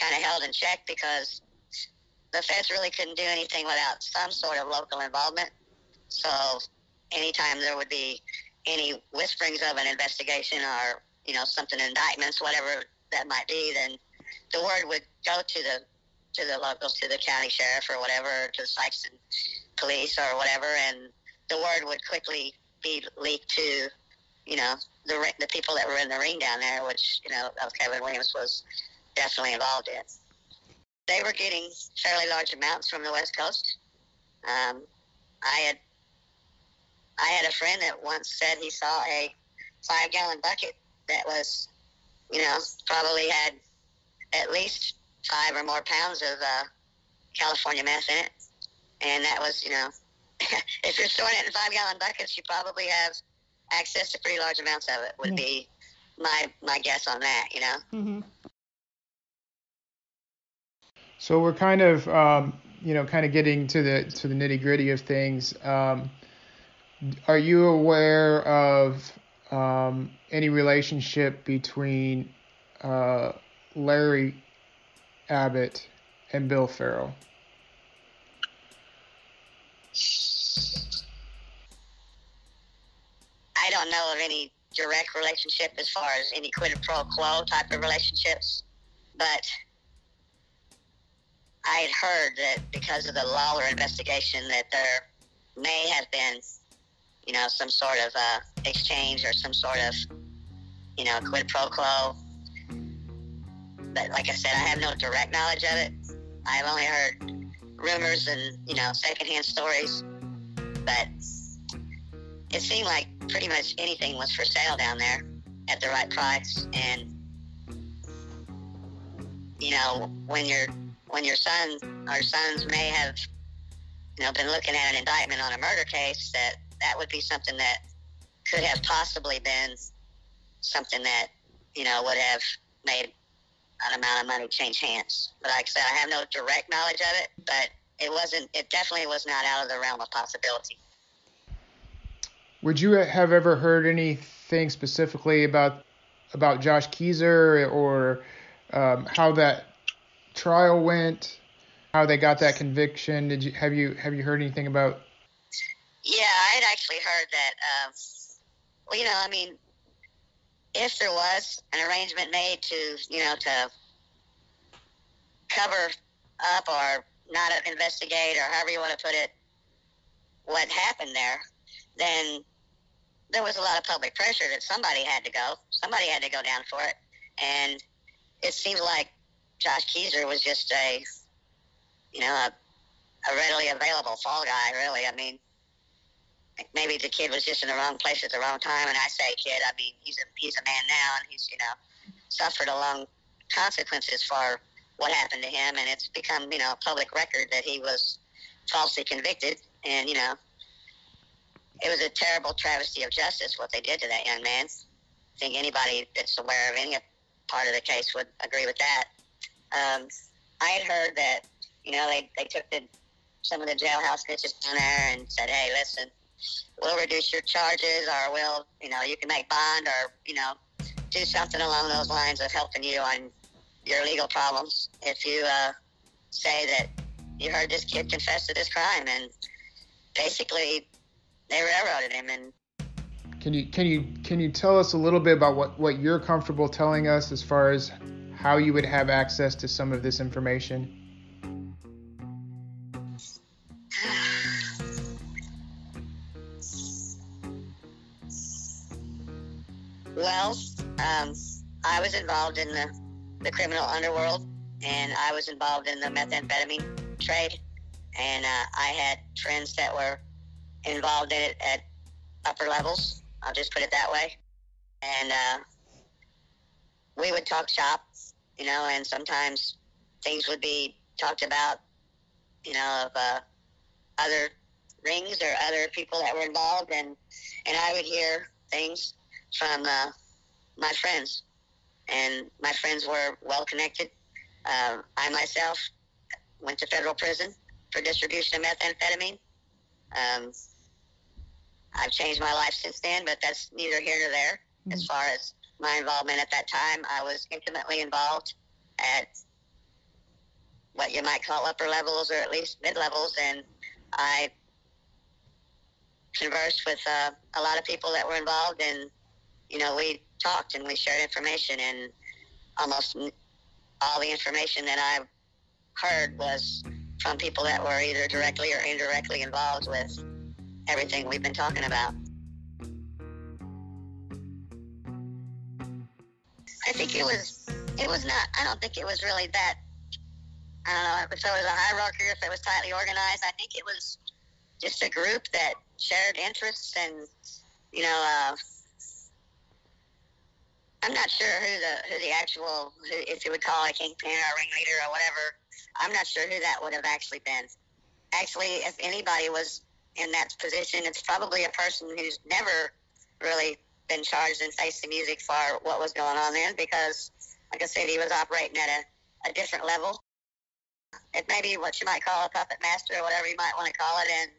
kind of held in check because the feds really couldn't do anything without some sort of local involvement. So anytime there would be any whisperings of an investigation or, you know, something, indictments, whatever that might be, then the word would go to the to the locals, to the county sheriff or whatever, to the Sykes and police or whatever, and the word would quickly be leaked to, you know, the the people that were in the ring down there, which, you know, Kevin Williams was definitely involved in. They were getting fairly large amounts from the West Coast. Um, I had I had a friend that once said he saw a five-gallon bucket that was, you know, probably had at least five or more pounds of uh, California meth in it. And that was, you know, if you're storing it in five-gallon buckets, you probably have access to pretty large amounts of it, would yeah. be my my guess on that, you know. Mm-hmm. So we're kind of, um, you know, kind of getting to the to the nitty-gritty of things. Um, are you aware of um, any relationship between uh, Larry Abbott and Bill Farrell? I don't know of any direct relationship as far as any quid pro quo type of relationships, but I had heard that because of the Lawler investigation that there may have been, you know, some sort of uh, exchange or some sort of, you know, quid pro quo. But like I said, I have no direct knowledge of it. I've only heard rumors and, you know, secondhand stories. But it seemed like pretty much anything was for sale down there at the right price. And, you know, when you're... when your son or sons may have, you know, been looking at an indictment on a murder case, that that would be something that could have possibly been something that, you know, would have made an amount of money change hands. But like I said, I have no direct knowledge of it, but it wasn't, it definitely was not out of the realm of possibility. Would you have ever heard anything specifically about, about Josh Kezer or um, how that trial went, how they got that conviction? Did you have you have you heard anything about? Yeah, I had actually heard that. Um, well, you know, I mean, if there was an arrangement made to, you know, to cover up or not investigate or however you want to put it, what happened there, then there was a lot of public pressure that somebody had to go. Somebody had to go down for it, and it seemed like Josh Kezer was just a, you know, a, a readily available fall guy, really. I mean, maybe the kid was just in the wrong place at the wrong time. And I say kid, I mean, he's a, he's a man now, and he's, you know, suffered a long consequences for what happened to him. And it's become, you know, public record that he was falsely convicted. And, you know, it was a terrible travesty of justice, what they did to that young man. I think anybody that's aware of any part of the case would agree with that. Um, I had heard that, you know, they, they took the, some of the jailhouse bitches down there and said, hey, listen, we'll reduce your charges or we'll, you know, you can make bond or, you know, do something along those lines of helping you on your legal problems if you uh, say that you heard this kid confess to this crime. And basically they railroaded him. And Can you can you can you tell us a little bit about what, what you're comfortable telling us as far as how you would have access to some of this information? Well, um, I was involved in the, the criminal underworld, and I was involved in the methamphetamine trade, and uh, I had friends that were involved in it at upper levels. I'll just put it that way. and uh, we would talk shop, you know, and sometimes things would be talked about, you know, of uh, other rings or other people that were involved, and and I would hear things from uh, my friends, and my friends were well connected. Uh, I myself went to federal prison for distribution of methamphetamine. Um, I've changed my life since then, but that's neither here nor there. Mm-hmm. As far as my involvement at that time, I was intimately involved at what you might call upper levels, or at least mid-levels, and I conversed with uh, a lot of people that were involved, and, you know, we talked and we shared information, and almost all the information that I heard was from people that were either directly or indirectly involved with everything we've been talking about. I think it was, it was not, I don't think it was really that, I don't know, if it was a hierarchy, if it was tightly organized. I think it was just a group that shared interests, and, you know, uh, I'm not sure who the who the actual, who, if you would call a kingpin or a ringleader or whatever, I'm not sure who that would have actually been. Actually, if anybody was in that position, it's probably a person who's never really been charged and faced the music for what was going on then, because, like I said, he was operating at a, a different level. It may be what you might call a puppet master, or whatever you might want to call it, and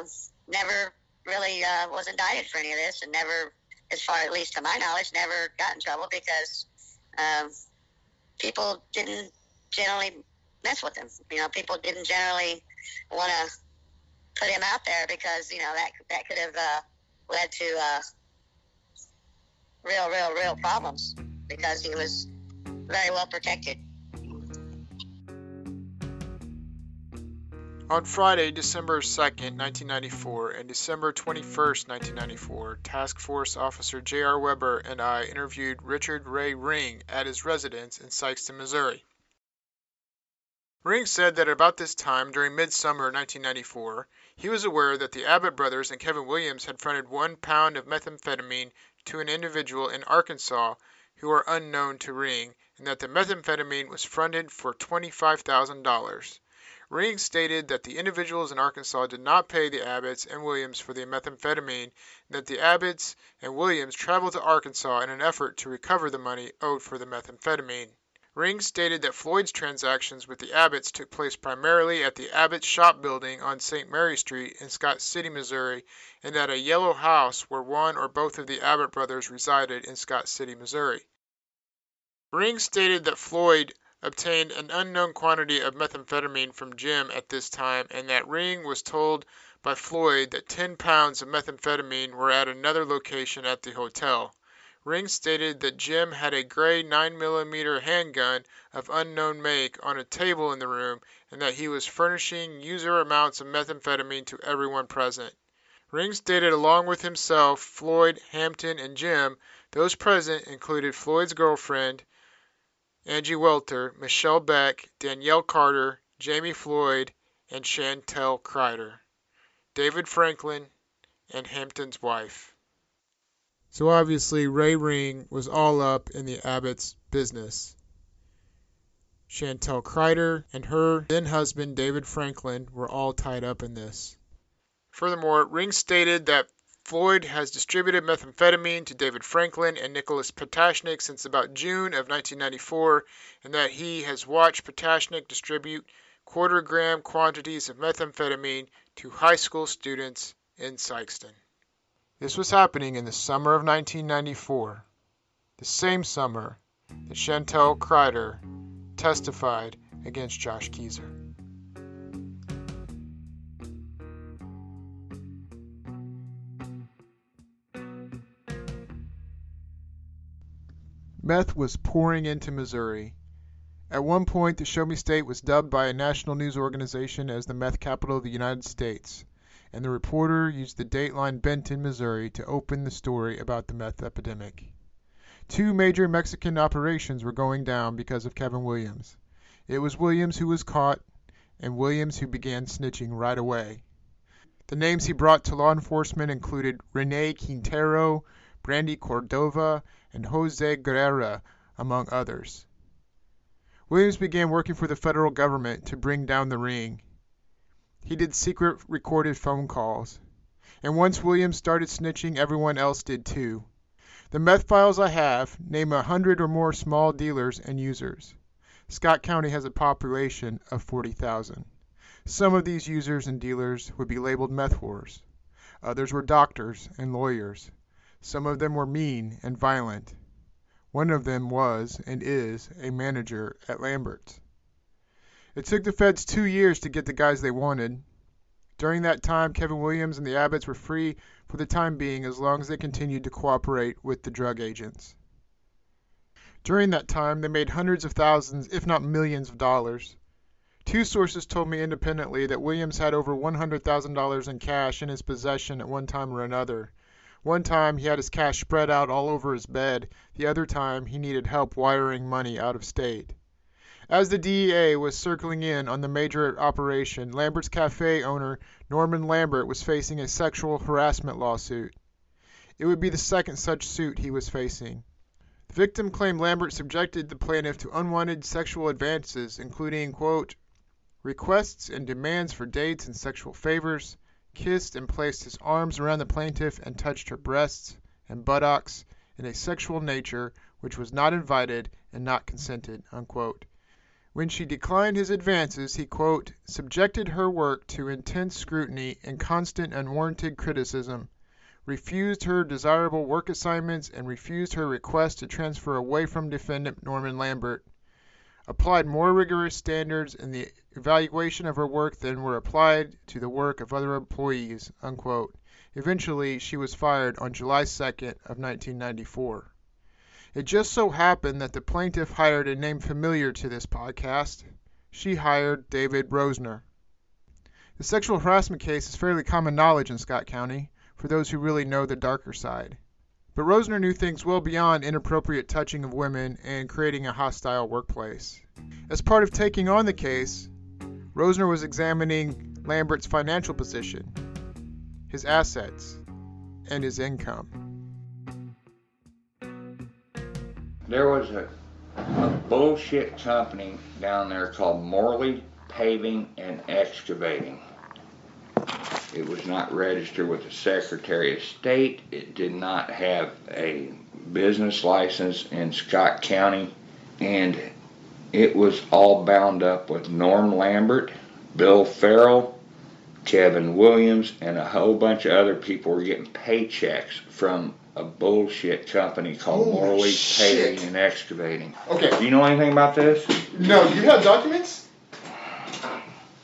um, never really uh, was indicted for any of this, and never, as far at least to my knowledge, never got in trouble, because um, people didn't generally mess with him. You know, people didn't generally want to put him out there, because, you know, that that could have uh, led to uh, real, real, real problems, because he was very well protected. On Friday, December second, nineteen ninety-four, and December twenty-first, nineteen ninety-four, Task Force Officer J R. Weber and I interviewed Richard Ray Ring at his residence in Sikeston, Missouri. Ring said that about this time, during midsummer nineteen ninety-four, he was aware that the Abbott brothers and Kevin Williams had fronted one pound of methamphetamine to an individual in Arkansas who were unknown to Ring, and that the methamphetamine was fronted for twenty-five thousand dollars. Ring stated that the individuals in Arkansas did not pay the Abbotts and Williams for the methamphetamine, and that the Abbotts and Williams traveled to Arkansas in an effort to recover the money owed for the methamphetamine. Ring stated that Floyd's transactions with the Abbotts took place primarily at the Abbott Shop Building on Saint Mary Street in Scott City, Missouri, and at a yellow house where one or both of the Abbott brothers resided in Scott City, Missouri. Ring stated that Floyd obtained an unknown quantity of methamphetamine from Jim at this time, and that Ring was told by Floyd that ten pounds of methamphetamine were at another location at the hotel. Ring stated that Jim had a gray nine millimeter handgun of unknown make on a table in the room, and that he was furnishing user amounts of methamphetamine to everyone present. Ring stated along with himself, Floyd, Hampton, and Jim, those present included Floyd's girlfriend, Angie Welter, Michelle Beck, Danielle Carter, Jamie Floyd, and Chantelle Crider, David Franklin, and Hampton's wife. So obviously, Ray Ring was all up in the Abbott's business. Chantelle Crider and her then-husband, David Franklin, were all tied up in this. Furthermore, Ring stated that Floyd has distributed methamphetamine to David Franklin and Nicholas Potashnik since about June of nineteen ninety-four, and that he has watched Potashnik distribute quarter-gram quantities of methamphetamine to high school students in Sikeston. This was happening in the summer of nineteen ninety-four, the same summer that Chantelle Crider testified against Josh Kezer. Meth was pouring into Missouri. At one point, the Show Me State was dubbed by a national news organization as the meth capital of the United States, and the reporter used the Dateline Benton, Missouri, to open the story about the meth epidemic. Two major Mexican operations were going down because of Kevin Williams. It was Williams who was caught, and Williams who began snitching right away. The names he brought to law enforcement included Rene Quintero, Brandy Cordova, and Jose Guerrera, among others. Williams began working for the federal government to bring down the ring. He did secret recorded phone calls, and once Williams started snitching, everyone else did too. The meth files I have name a hundred or more small dealers and users. Scott County has a population of forty thousand. Some of these users and dealers would be labeled meth whores. Others were doctors and lawyers. Some of them were mean and violent. One of them was and is a manager at Lambert's. It took the feds two years to get the guys they wanted. During that time, Kevin Williams and the Abbotts were free for the time being as long as they continued to cooperate with the drug agents. During that time, they made hundreds of thousands, if not millions of dollars. Two sources told me independently that Williams had over one hundred thousand dollars in cash in his possession at one time or another. One time, he had his cash spread out all over his bed. The other time, he needed help wiring money out of state. As the D E A was circling in on the major operation, Lambert's Cafe owner Norman Lambert was facing a sexual harassment lawsuit. It would be the second such suit he was facing. The victim claimed Lambert subjected the plaintiff to unwanted sexual advances, including, quote, requests and demands for dates and sexual favors, kissed and placed his arms around the plaintiff and touched her breasts and buttocks in a sexual nature which was not invited and not consented, unquote. When she declined his advances, he, quote, subjected her work to intense scrutiny and constant unwarranted criticism, refused her desirable work assignments, and refused her request to transfer away from defendant Norman Lambert, applied more rigorous standards in the evaluation of her work than were applied to the work of other employees, unquote. Eventually, she was fired on July second of nineteen ninety-four. It just so happened that the plaintiff hired a name familiar to this podcast. She hired David Rosner. The sexual harassment case is fairly common knowledge in Scott County, for those who really know the darker side. But Rosner knew things well beyond inappropriate touching of women and creating a hostile workplace. As part of taking on the case, Rosner was examining Lambert's financial position, his assets, and his income. There was a, a bullshit company down there called Morley Paving and Excavating. It was not registered with the Secretary of State. It did not have a business license in Scott County. And it was all bound up with Norm Lambert, Bill Farrell, Kevin Williams, and a whole bunch of other people were getting paychecks from a bullshit company called Morley Paving and Excavating. Okay. Do you know anything about this? No. Do you have documents?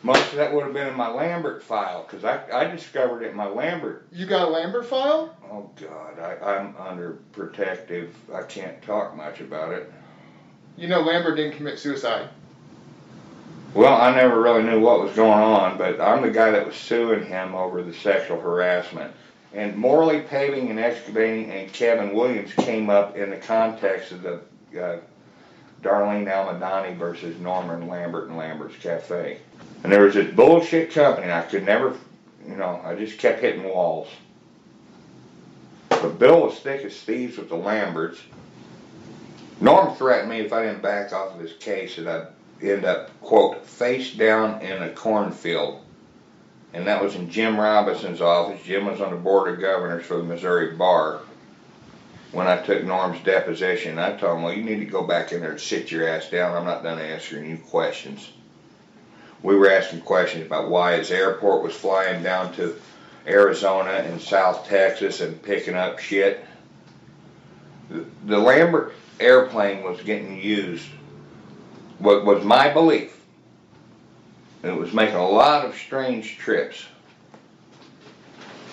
Most of that would have been in my Lambert file, because I, I discovered it in my Lambert. You got a Lambert file? Oh, God. I, I'm under protective. I can't talk much about it. You know Lambert didn't commit suicide. Well, I never really knew what was going on, but I'm the guy that was suing him over the sexual harassment. And Morley Paving and Excavating and Kevin Williams came up in the context of the uh, Darlene Almadani versus Norman Lambert and Lambert's Cafe. And there was this bullshit company, I could never, you know, I just kept hitting walls. But Bill was thick as thieves with the Lamberts. Norm threatened me if I didn't back off of his case that I'd end up, quote, face down in a cornfield. And that was in Jim Robinson's office. Jim was on the Board of Governors for the Missouri Bar. When I took Norm's deposition, I told him, well, you need to go back in there and sit your ass down. I'm not done answering you questions. We were asking questions about why his airport was flying down to Arizona and South Texas and picking up shit. The, the Lambert airplane was getting used, what was my belief. It was making a lot of strange trips.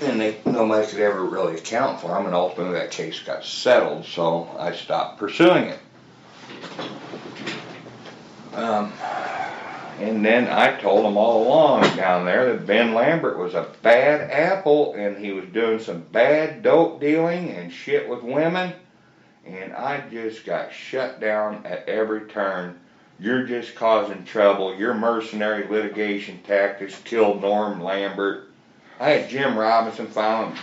And they, nobody could ever really account for them, and ultimately that case got settled, so I stopped pursuing it. Um, and then I told them all along down there that Ben Lambert was a bad apple, and he was doing some bad dope dealing and shit with women, and I just got shut down at every turn. You're just causing trouble. Your mercenary litigation tactics killed Norm Lambert. I had Jim Robinson filing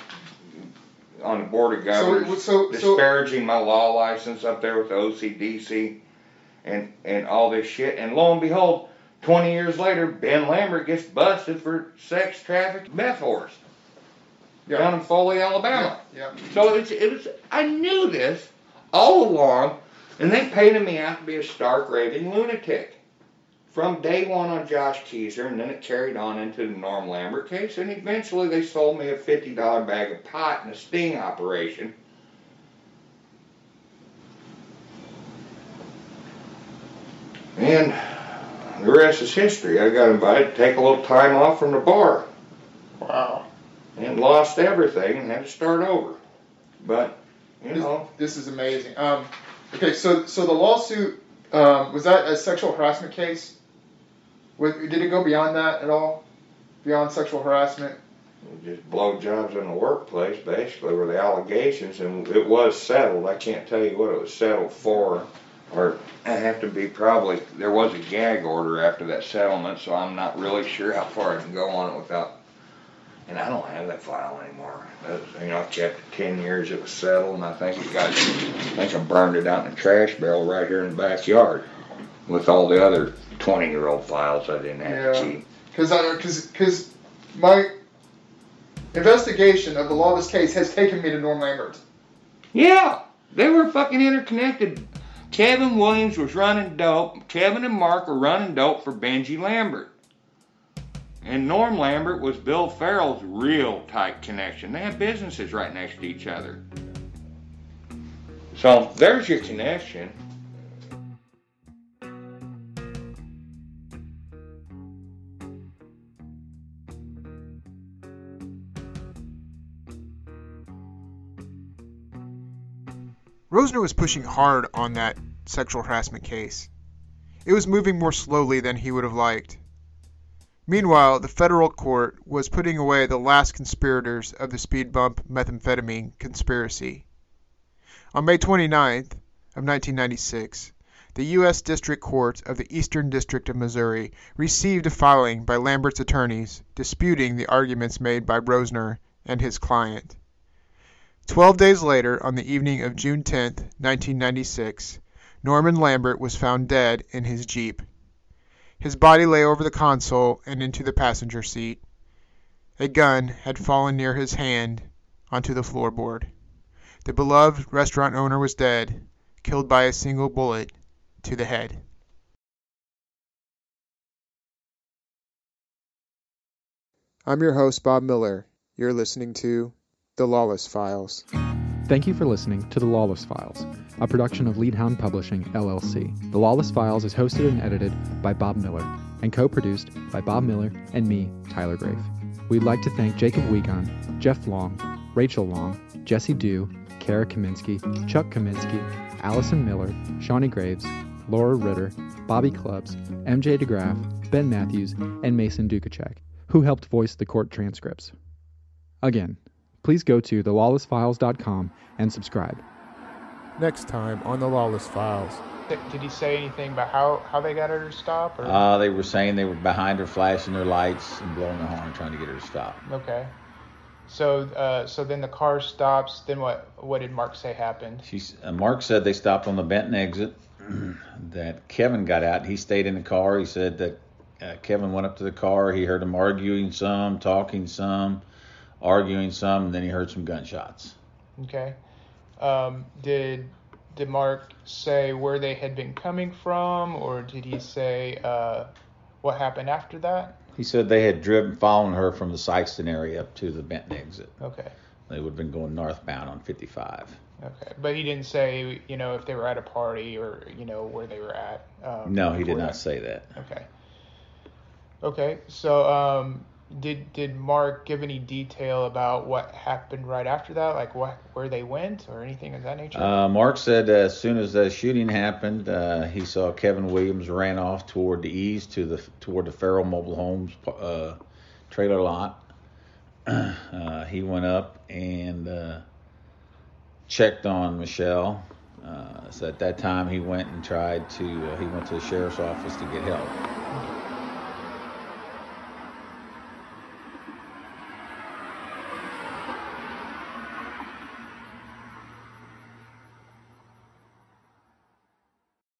on the Board of Governors, so, so, disparaging so, my law license up there with the O C D C and, and all this shit. And lo and behold, twenty years later, Ben Lambert gets busted for sex trafficking meth whores yeah. down in Foley, Alabama. Yeah. Yeah. So it's, it was, I knew this all along, and they painted me out to be a stark, raving lunatic. From day one on Josh Kezer, and then it carried on into the Norm Lambert case, and eventually they sold me a fifty dollar bag of pot in a sting operation. And the rest is history. I got invited to take a little time off from the bar. Wow. And lost everything and had to start over. But, you this, know. This is amazing. Um, okay, so, so the lawsuit, um, was that a sexual harassment case? Did it go beyond that at all? Beyond sexual harassment? Just blowjobs in the workplace, basically, were the allegations, and it was settled. I can't tell you what it was settled for, or I have to be probably, there was a gag order after that settlement, so I'm not really sure how far I can go on it without, and I don't have that file anymore. Was, you know, I kept it ten years, it was settled, and I think it got, I think I burned it out in a trash barrel right here in the backyard with all the other twenty-year-old files I didn't have yeah. to keep. Because my investigation of the Lawless case has taken me to Norm Lambert. Yeah, they were fucking interconnected. Kevin Williams was running dope. Kevin and Mark were running dope for Benji Lambert. And Norm Lambert was Bill Farrell's real tight connection. They had businesses right next to each other. So there's your connection. Rosner was pushing hard on that sexual harassment case. It was moving more slowly than he would have liked. Meanwhile, the federal court was putting away the last conspirators of the speed bump methamphetamine conspiracy. On May twenty-ninth of nineteen ninety-six, the U S District Court of the Eastern District of Missouri received a filing by Lambert's attorneys disputing the arguments made by Rosner and his client. Twelve days later, on the evening of June tenth, nineteen ninety-six, Norman Lambert was found dead in his Jeep. His body lay over the console and into the passenger seat. A gun had fallen near his hand onto the floorboard. The beloved restaurant owner was dead, killed by a single bullet to the head. I'm your host, Bob Miller. You're listening to The Lawless Files. Thank you for listening to The Lawless Files, a production of Leadhound Publishing, L L C. The Lawless Files is hosted and edited by Bob Miller and co-produced by Bob Miller and me, Tyler Grafe. We'd like to thank Jacob Wiegand, Jeff Long, Rachel Long, Jesse Dew, Kara Kaminsky, Chuck Kaminsky, Allison Miller, Shawnee Graves, Laura Ritter, Bobby Clubbs, M J DeGraff, Ben Matthews, and Mason Dukacek, who helped voice the court transcripts. Again, please go to the lawless files dot com and subscribe. Next time on The Lawless Files. Did he say anything about how, how they got her to stop? Or? Uh, they were saying they were behind her, flashing their lights and blowing the horn, trying to get her to stop. Okay. So uh, so then the car stops. Then what What did Mark say happened? She's, uh, Mark said they stopped on the Benton exit, that Kevin got out. He stayed in the car. He said that uh, Kevin went up to the car. He heard them arguing some, talking some. Arguing some, and then he heard some gunshots. Okay. Um, did did Mark say where they had been coming from, or did he say uh, what happened after that? He said they had driven, following her from the Sykeston area up to the Benton exit. Okay. They would have been going northbound on fifty-five. Okay, but he didn't say, you know, if they were at a party or, you know, where they were at. Um, no, he did not that. say that. Okay. Okay, so... Um, Did did Mark give any detail about what happened right after that, like what where they went or anything of that nature? Uh, Mark said uh, as soon as the shooting happened, uh, he saw Kevin Williams ran off toward the east to the toward the Farrell Mobile Homes uh, trailer lot. Uh, he went up and uh, checked on Michelle. Uh, so at that time, he went and tried to uh, he went to the sheriff's office to get help. Okay.